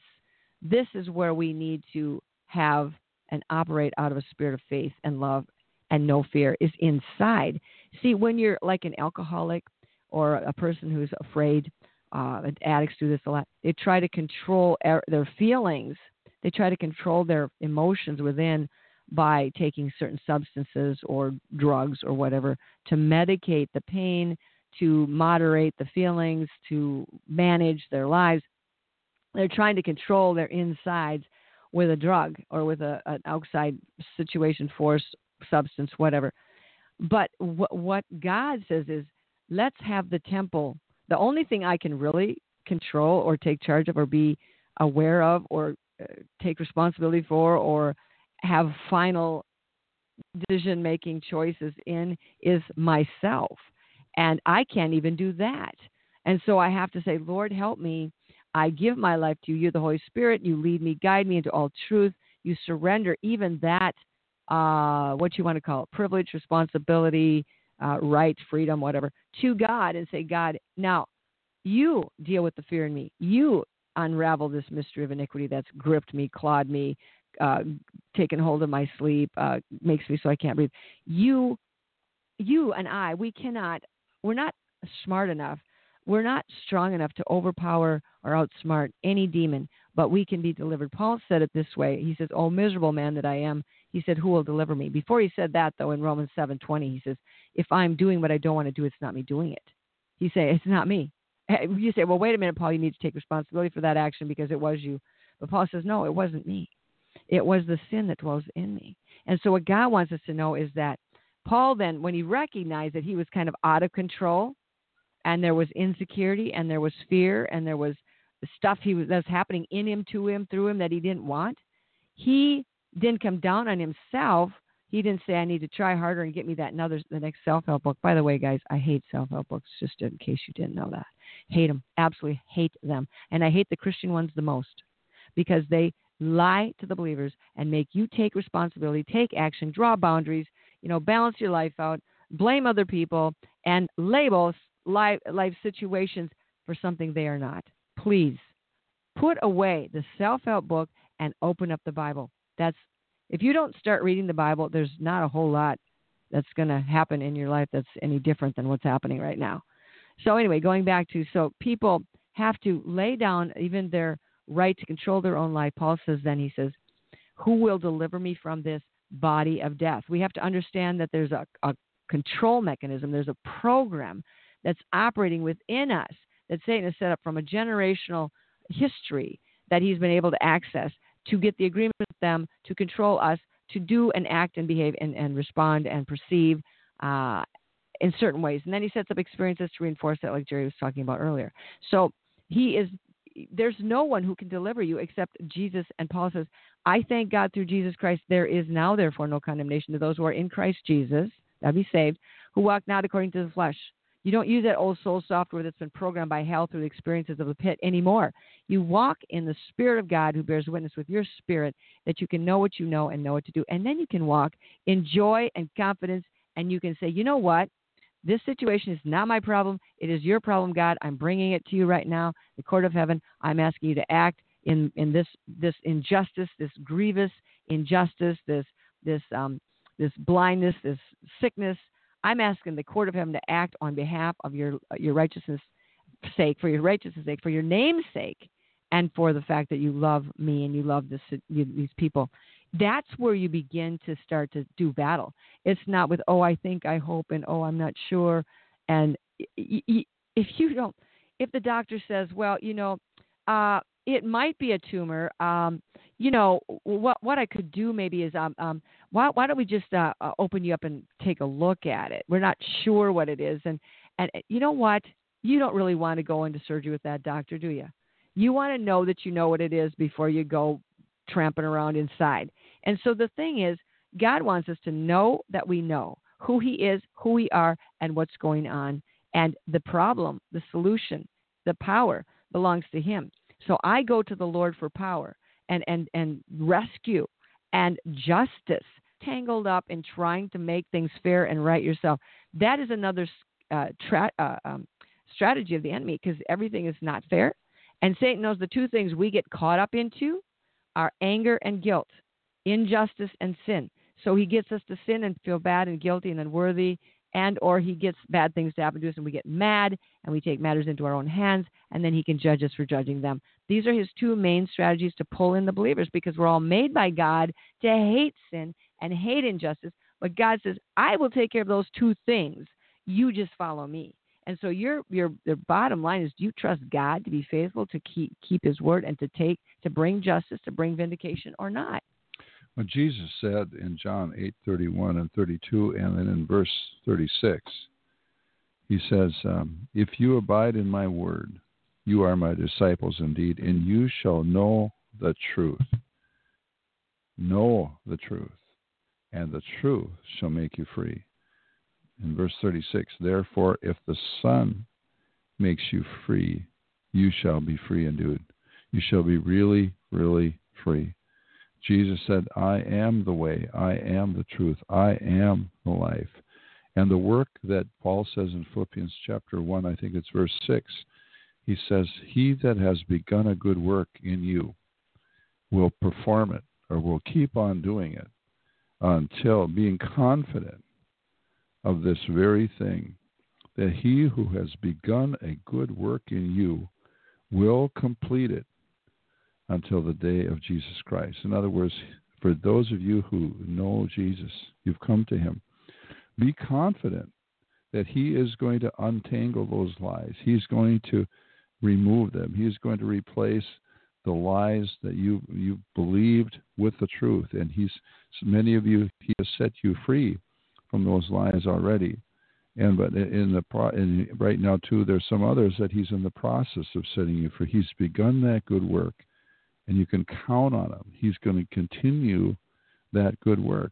This is where we need to have and operate out of a spirit of faith and love and no fear is inside. See, when you're like an alcoholic or a person who's afraid, uh, addicts do this a lot, they try to control er- their feelings. They try to control their emotions within by taking certain substances or drugs or whatever to medicate the pain, to moderate the feelings, to manage their lives. They're trying to control their insides with a drug or with a, an outside situation, force, substance, whatever. But wh- what God says is, let's have the temple. The only thing I can really control or take charge of or be aware of or uh, take responsibility for or have final decision-making choices in is myself. And I can't even do that. And so I have to say, Lord, help me. I give my life to you. You're the Holy Spirit. You lead me, guide me into all truth. You surrender even that, uh, what you want to call it, privilege, responsibility, uh, right, freedom, whatever, to God and say, God, now you deal with the fear in me. You unravel this mystery of iniquity that's gripped me, clawed me, uh, taken hold of my sleep, uh, makes me so I can't breathe. You, you and I, we cannot, we're not smart enough. We're not strong enough to overpower or outsmart any demon, but we can be delivered. Paul said it this way. He says, oh, miserable man that I am. He said, who will deliver me? Before he said that, though, in Romans seven twenty, he says, if I'm doing what I don't want to do, it's not me doing it. He say, it's not me. You say, well, wait a minute, Paul, you need to take responsibility for that action because it was you. But Paul says, no, it wasn't me. It was the sin that dwells in me. And so what God wants us to know is that Paul then, when he recognized that he was kind of out of control, and there was insecurity, and there was fear, and there was stuff he was, that was happening in him, to him, through him that he didn't want. He didn't come down on himself. He didn't say, I need to try harder and get me that another, the next self-help book. By the way, guys, I hate self-help books, just in case you didn't know that. Hate them. Absolutely hate them. And I hate the Christian ones the most because they lie to the believers and make you take responsibility, take action, draw boundaries, you know, balance your life out, blame other people, and label Life, life situations for something they are not. Please put away the self-help book and open up the Bible. That's if you don't start reading the Bible, there's not a whole lot that's going to happen in your life that's any different than what's happening right now. So anyway, going back to so people have to lay down even their right to control their own life. Paul says then, he says, who will deliver me from this body of death? We have to understand that there's a, a control mechanism. There's a program that's operating within us that Satan has set up from a generational history that he's been able to access to get the agreement with them, to control us, to do and act and behave and, and respond and perceive uh, in certain ways. And then he sets up experiences to reinforce that, like Jerry was talking about earlier. So he is, there's no one who can deliver you except Jesus. And Paul says, I thank God through Jesus Christ, there is now therefore no condemnation to those who are in Christ Jesus, that'd be saved, who walk not according to the flesh. You don't use that old soul software that's been programmed by hell through the experiences of the pit anymore. You walk in the Spirit of God who bears witness with your spirit that you can know what you know and know what to do. And then you can walk in joy and confidence, and you can say, you know what? This situation is not my problem. It is your problem, God. I'm bringing it to you right now, the court of heaven. I'm asking you to act in, in this this injustice, this grievous injustice, this this um, this blindness, this sickness. I'm asking the court of heaven to act on behalf of your your righteousness' sake, for your righteousness' sake, for your name's sake, and for the fact that you love me and you love this, you, these people. That's where you begin to start to do battle. It's not with, oh, I think, I hope, and oh, I'm not sure. And if you don't, if the doctor says, well, you know, uh, it might be a tumor. Um, you know, what what I could do maybe is, um, um, why why don't we just uh, uh, open you up and take a look at it? We're not sure what it is. And, and you know what? You don't really want to go into surgery with that doctor, do you? You want to know that you know what it is before you go tramping around inside. And so the thing is, God wants us to know that we know who he is, who we are, and what's going on. And the problem, the solution, the power belongs to him. So I go to the Lord for power and, and, and rescue and justice, tangled up in trying to make things fair and right yourself. That is another uh, tra- uh, um, strategy of the enemy, because everything is not fair. And Satan knows the two things we get caught up into are anger and guilt, injustice and sin. So he gets us to sin and feel bad and guilty and unworthy, and or he gets bad things to happen to us and we get mad and we take matters into our own hands, and then he can judge us for judging them. These are his two main strategies to pull in the believers, because we're all made by God to hate sin and hate injustice. But God says, I will take care of those two things. You just follow me. And so your your, your bottom line is, do you trust God to be faithful, to keep, keep his word, and to take to bring justice, to bring vindication, or not? Well, Jesus said in John eight thirty-one and thirty-two, and then in verse thirty-six, he says, um, if you abide in my word, you are my disciples indeed, and you shall know the truth. Know the truth, and the truth shall make you free. In verse thirty-six, therefore, if the Son makes you free, you shall be free indeed. You shall be really, really free. Jesus said, I am the way, I am the truth, I am the life. And the work that Paul says in Philippians chapter one, I think it's verse six, he says, he that has begun a good work in you will perform it, or will keep on doing it, until being confident of this very thing, that he who has begun a good work in you will complete it until the day of Jesus Christ. In other words, for those of you who know Jesus, you've come to him, be confident that he is going to untangle those lies. He's going to remove them. He's going to replace the lies that you you believed with the truth. And he's many of you, he has set you free from those lies already. And but in the pro, in, right now, too, there's some others that he's in the process of setting you free. He's begun that good work, and you can count on him. He's going to continue that good work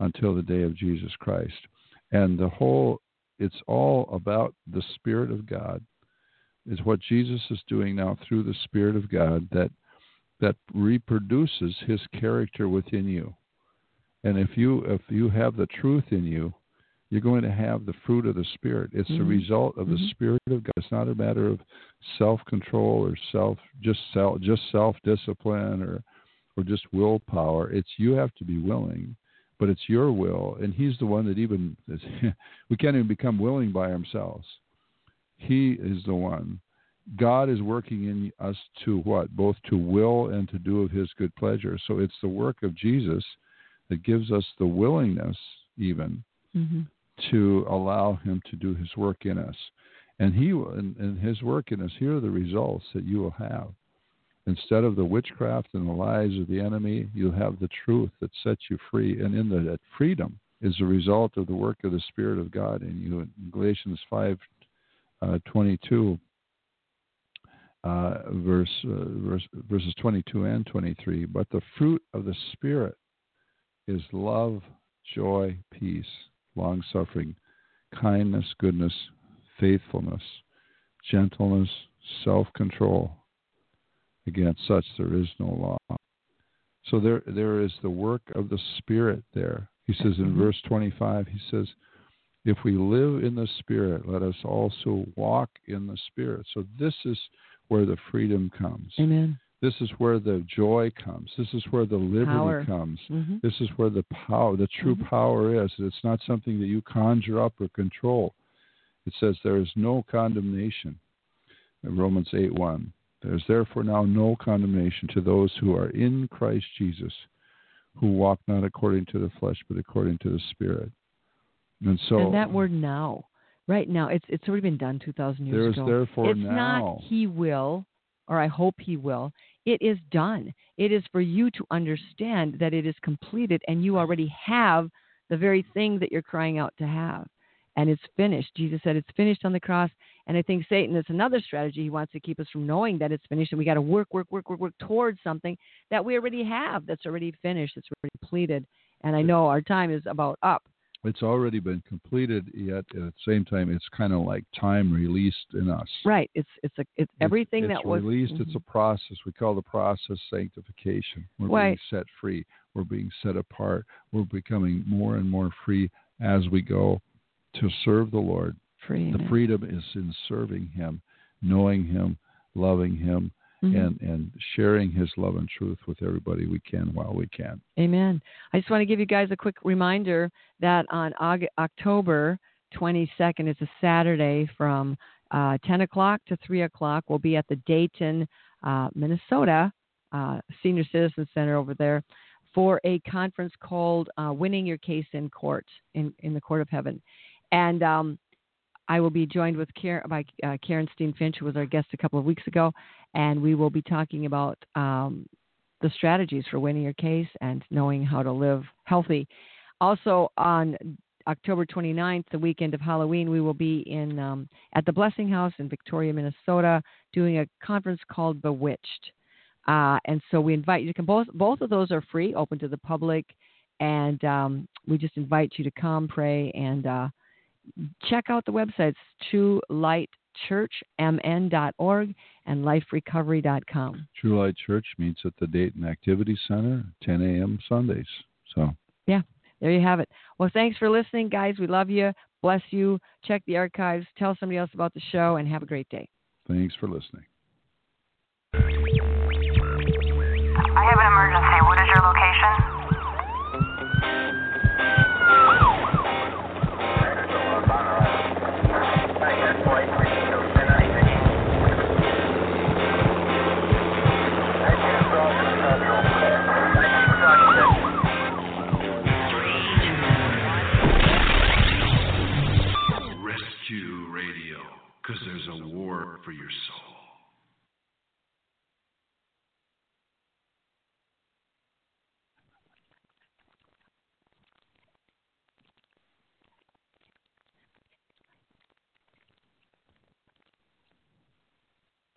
until the day of Jesus Christ. And the whole, it's all about the Spirit of God, is what Jesus is doing now through the Spirit of God that that reproduces his character within you. And if you if you have the truth in you, you're going to have the fruit of the Spirit. It's mm-hmm. the result of mm-hmm. the Spirit of God. It's not a matter of self-control or self just self just self-discipline or or just willpower. It's you have to be willing, but it's your will, and he's the one that even we can't even become willing by ourselves. He is the one God is working in us to what? Both to will and to do of his good pleasure. So it's the work of Jesus that gives us the willingness even mm-hmm. to allow him to do his work in us. And he and, and his work in us, here are the results that you will have. Instead of the witchcraft and the lies of the enemy, you'll have the truth that sets you free. And in the, that freedom is a result of the work of the Spirit of God in you. In Galatians five, uh, twenty-two, Uh, verse, uh, verse, verses twenty-two and twenty-three, but the fruit of the Spirit is love, joy, peace, long-suffering, kindness, goodness, faithfulness, gentleness, self-control. Against such there is no law. So there, there is the work of the Spirit there. He says in mm-hmm. verse twenty-five, he says, if we live in the Spirit, let us also walk in the Spirit. So this is where the freedom comes. Amen. This is where the joy comes. This is where the liberty power. comes. Mm-hmm. This is where the power, the true mm-hmm. power is. It's not something that you conjure up or control. It says there is no condemnation. In Romans eight one, there is therefore now no condemnation to those who are in Christ Jesus, who walk not according to the flesh, but according to the Spirit. And so, and that word now. Right now, it's it's already been done two thousand years there's ago. There's therefore it's now. It's not he will, or I hope he will. It is done. It is for you to understand that it is completed, and you already have the very thing that you're crying out to have. And it's finished. Jesus said it's finished on the cross. And I think Satan, it's another strategy. He wants to keep us from knowing that it's finished, and we got to work, work, work, work, work towards something that we already have, that's already finished, that's already completed. And I know our time is about up. It's already been completed, yet at the same time, it's kind of like time released in us. Right. It's it's a, it's everything it's, it's that was released. Mm-hmm. It's a process. We call the process sanctification. We're right. being set free. We're being set apart. We're becoming more and more free as we go to serve the Lord. Free. The freedom is in serving him, knowing him, loving him, mm-hmm. and, and sharing his love and truth with everybody we can while we can. Amen. I just want to give you guys a quick reminder that on August, October twenty-second, it's a Saturday from uh, ten o'clock to three o'clock. We'll be at the Dayton, uh, Minnesota uh, Senior Citizen Center over there for a conference called uh, Winning Your Case in Court, in, in the Court of Heaven. And um, I will be joined with Karen, by uh, Karen Steen Finch, who was our guest a couple of weeks ago. And we will be talking about um, the strategies for winning your case and knowing how to live healthy. Also, on October twenty-ninth, the weekend of Halloween, we will be in um, at the Blessing House in Victoria, Minnesota, doing a conference called Bewitched. Uh, and so we invite you to come. Both, both of those are free, open to the public. And um, we just invite you to come, pray, and uh, check out the websites, true light church m n dot org and life recovery dot com. True Light Church meets at the Dayton Activity Center, ten a.m. Sundays. So, yeah, there you have it. Well, thanks for listening, guys. We love you. Bless you. Check the archives. Tell somebody else about the show, and have a great day. Thanks for listening. I have an emergency. What is your location? There's a war for your soul.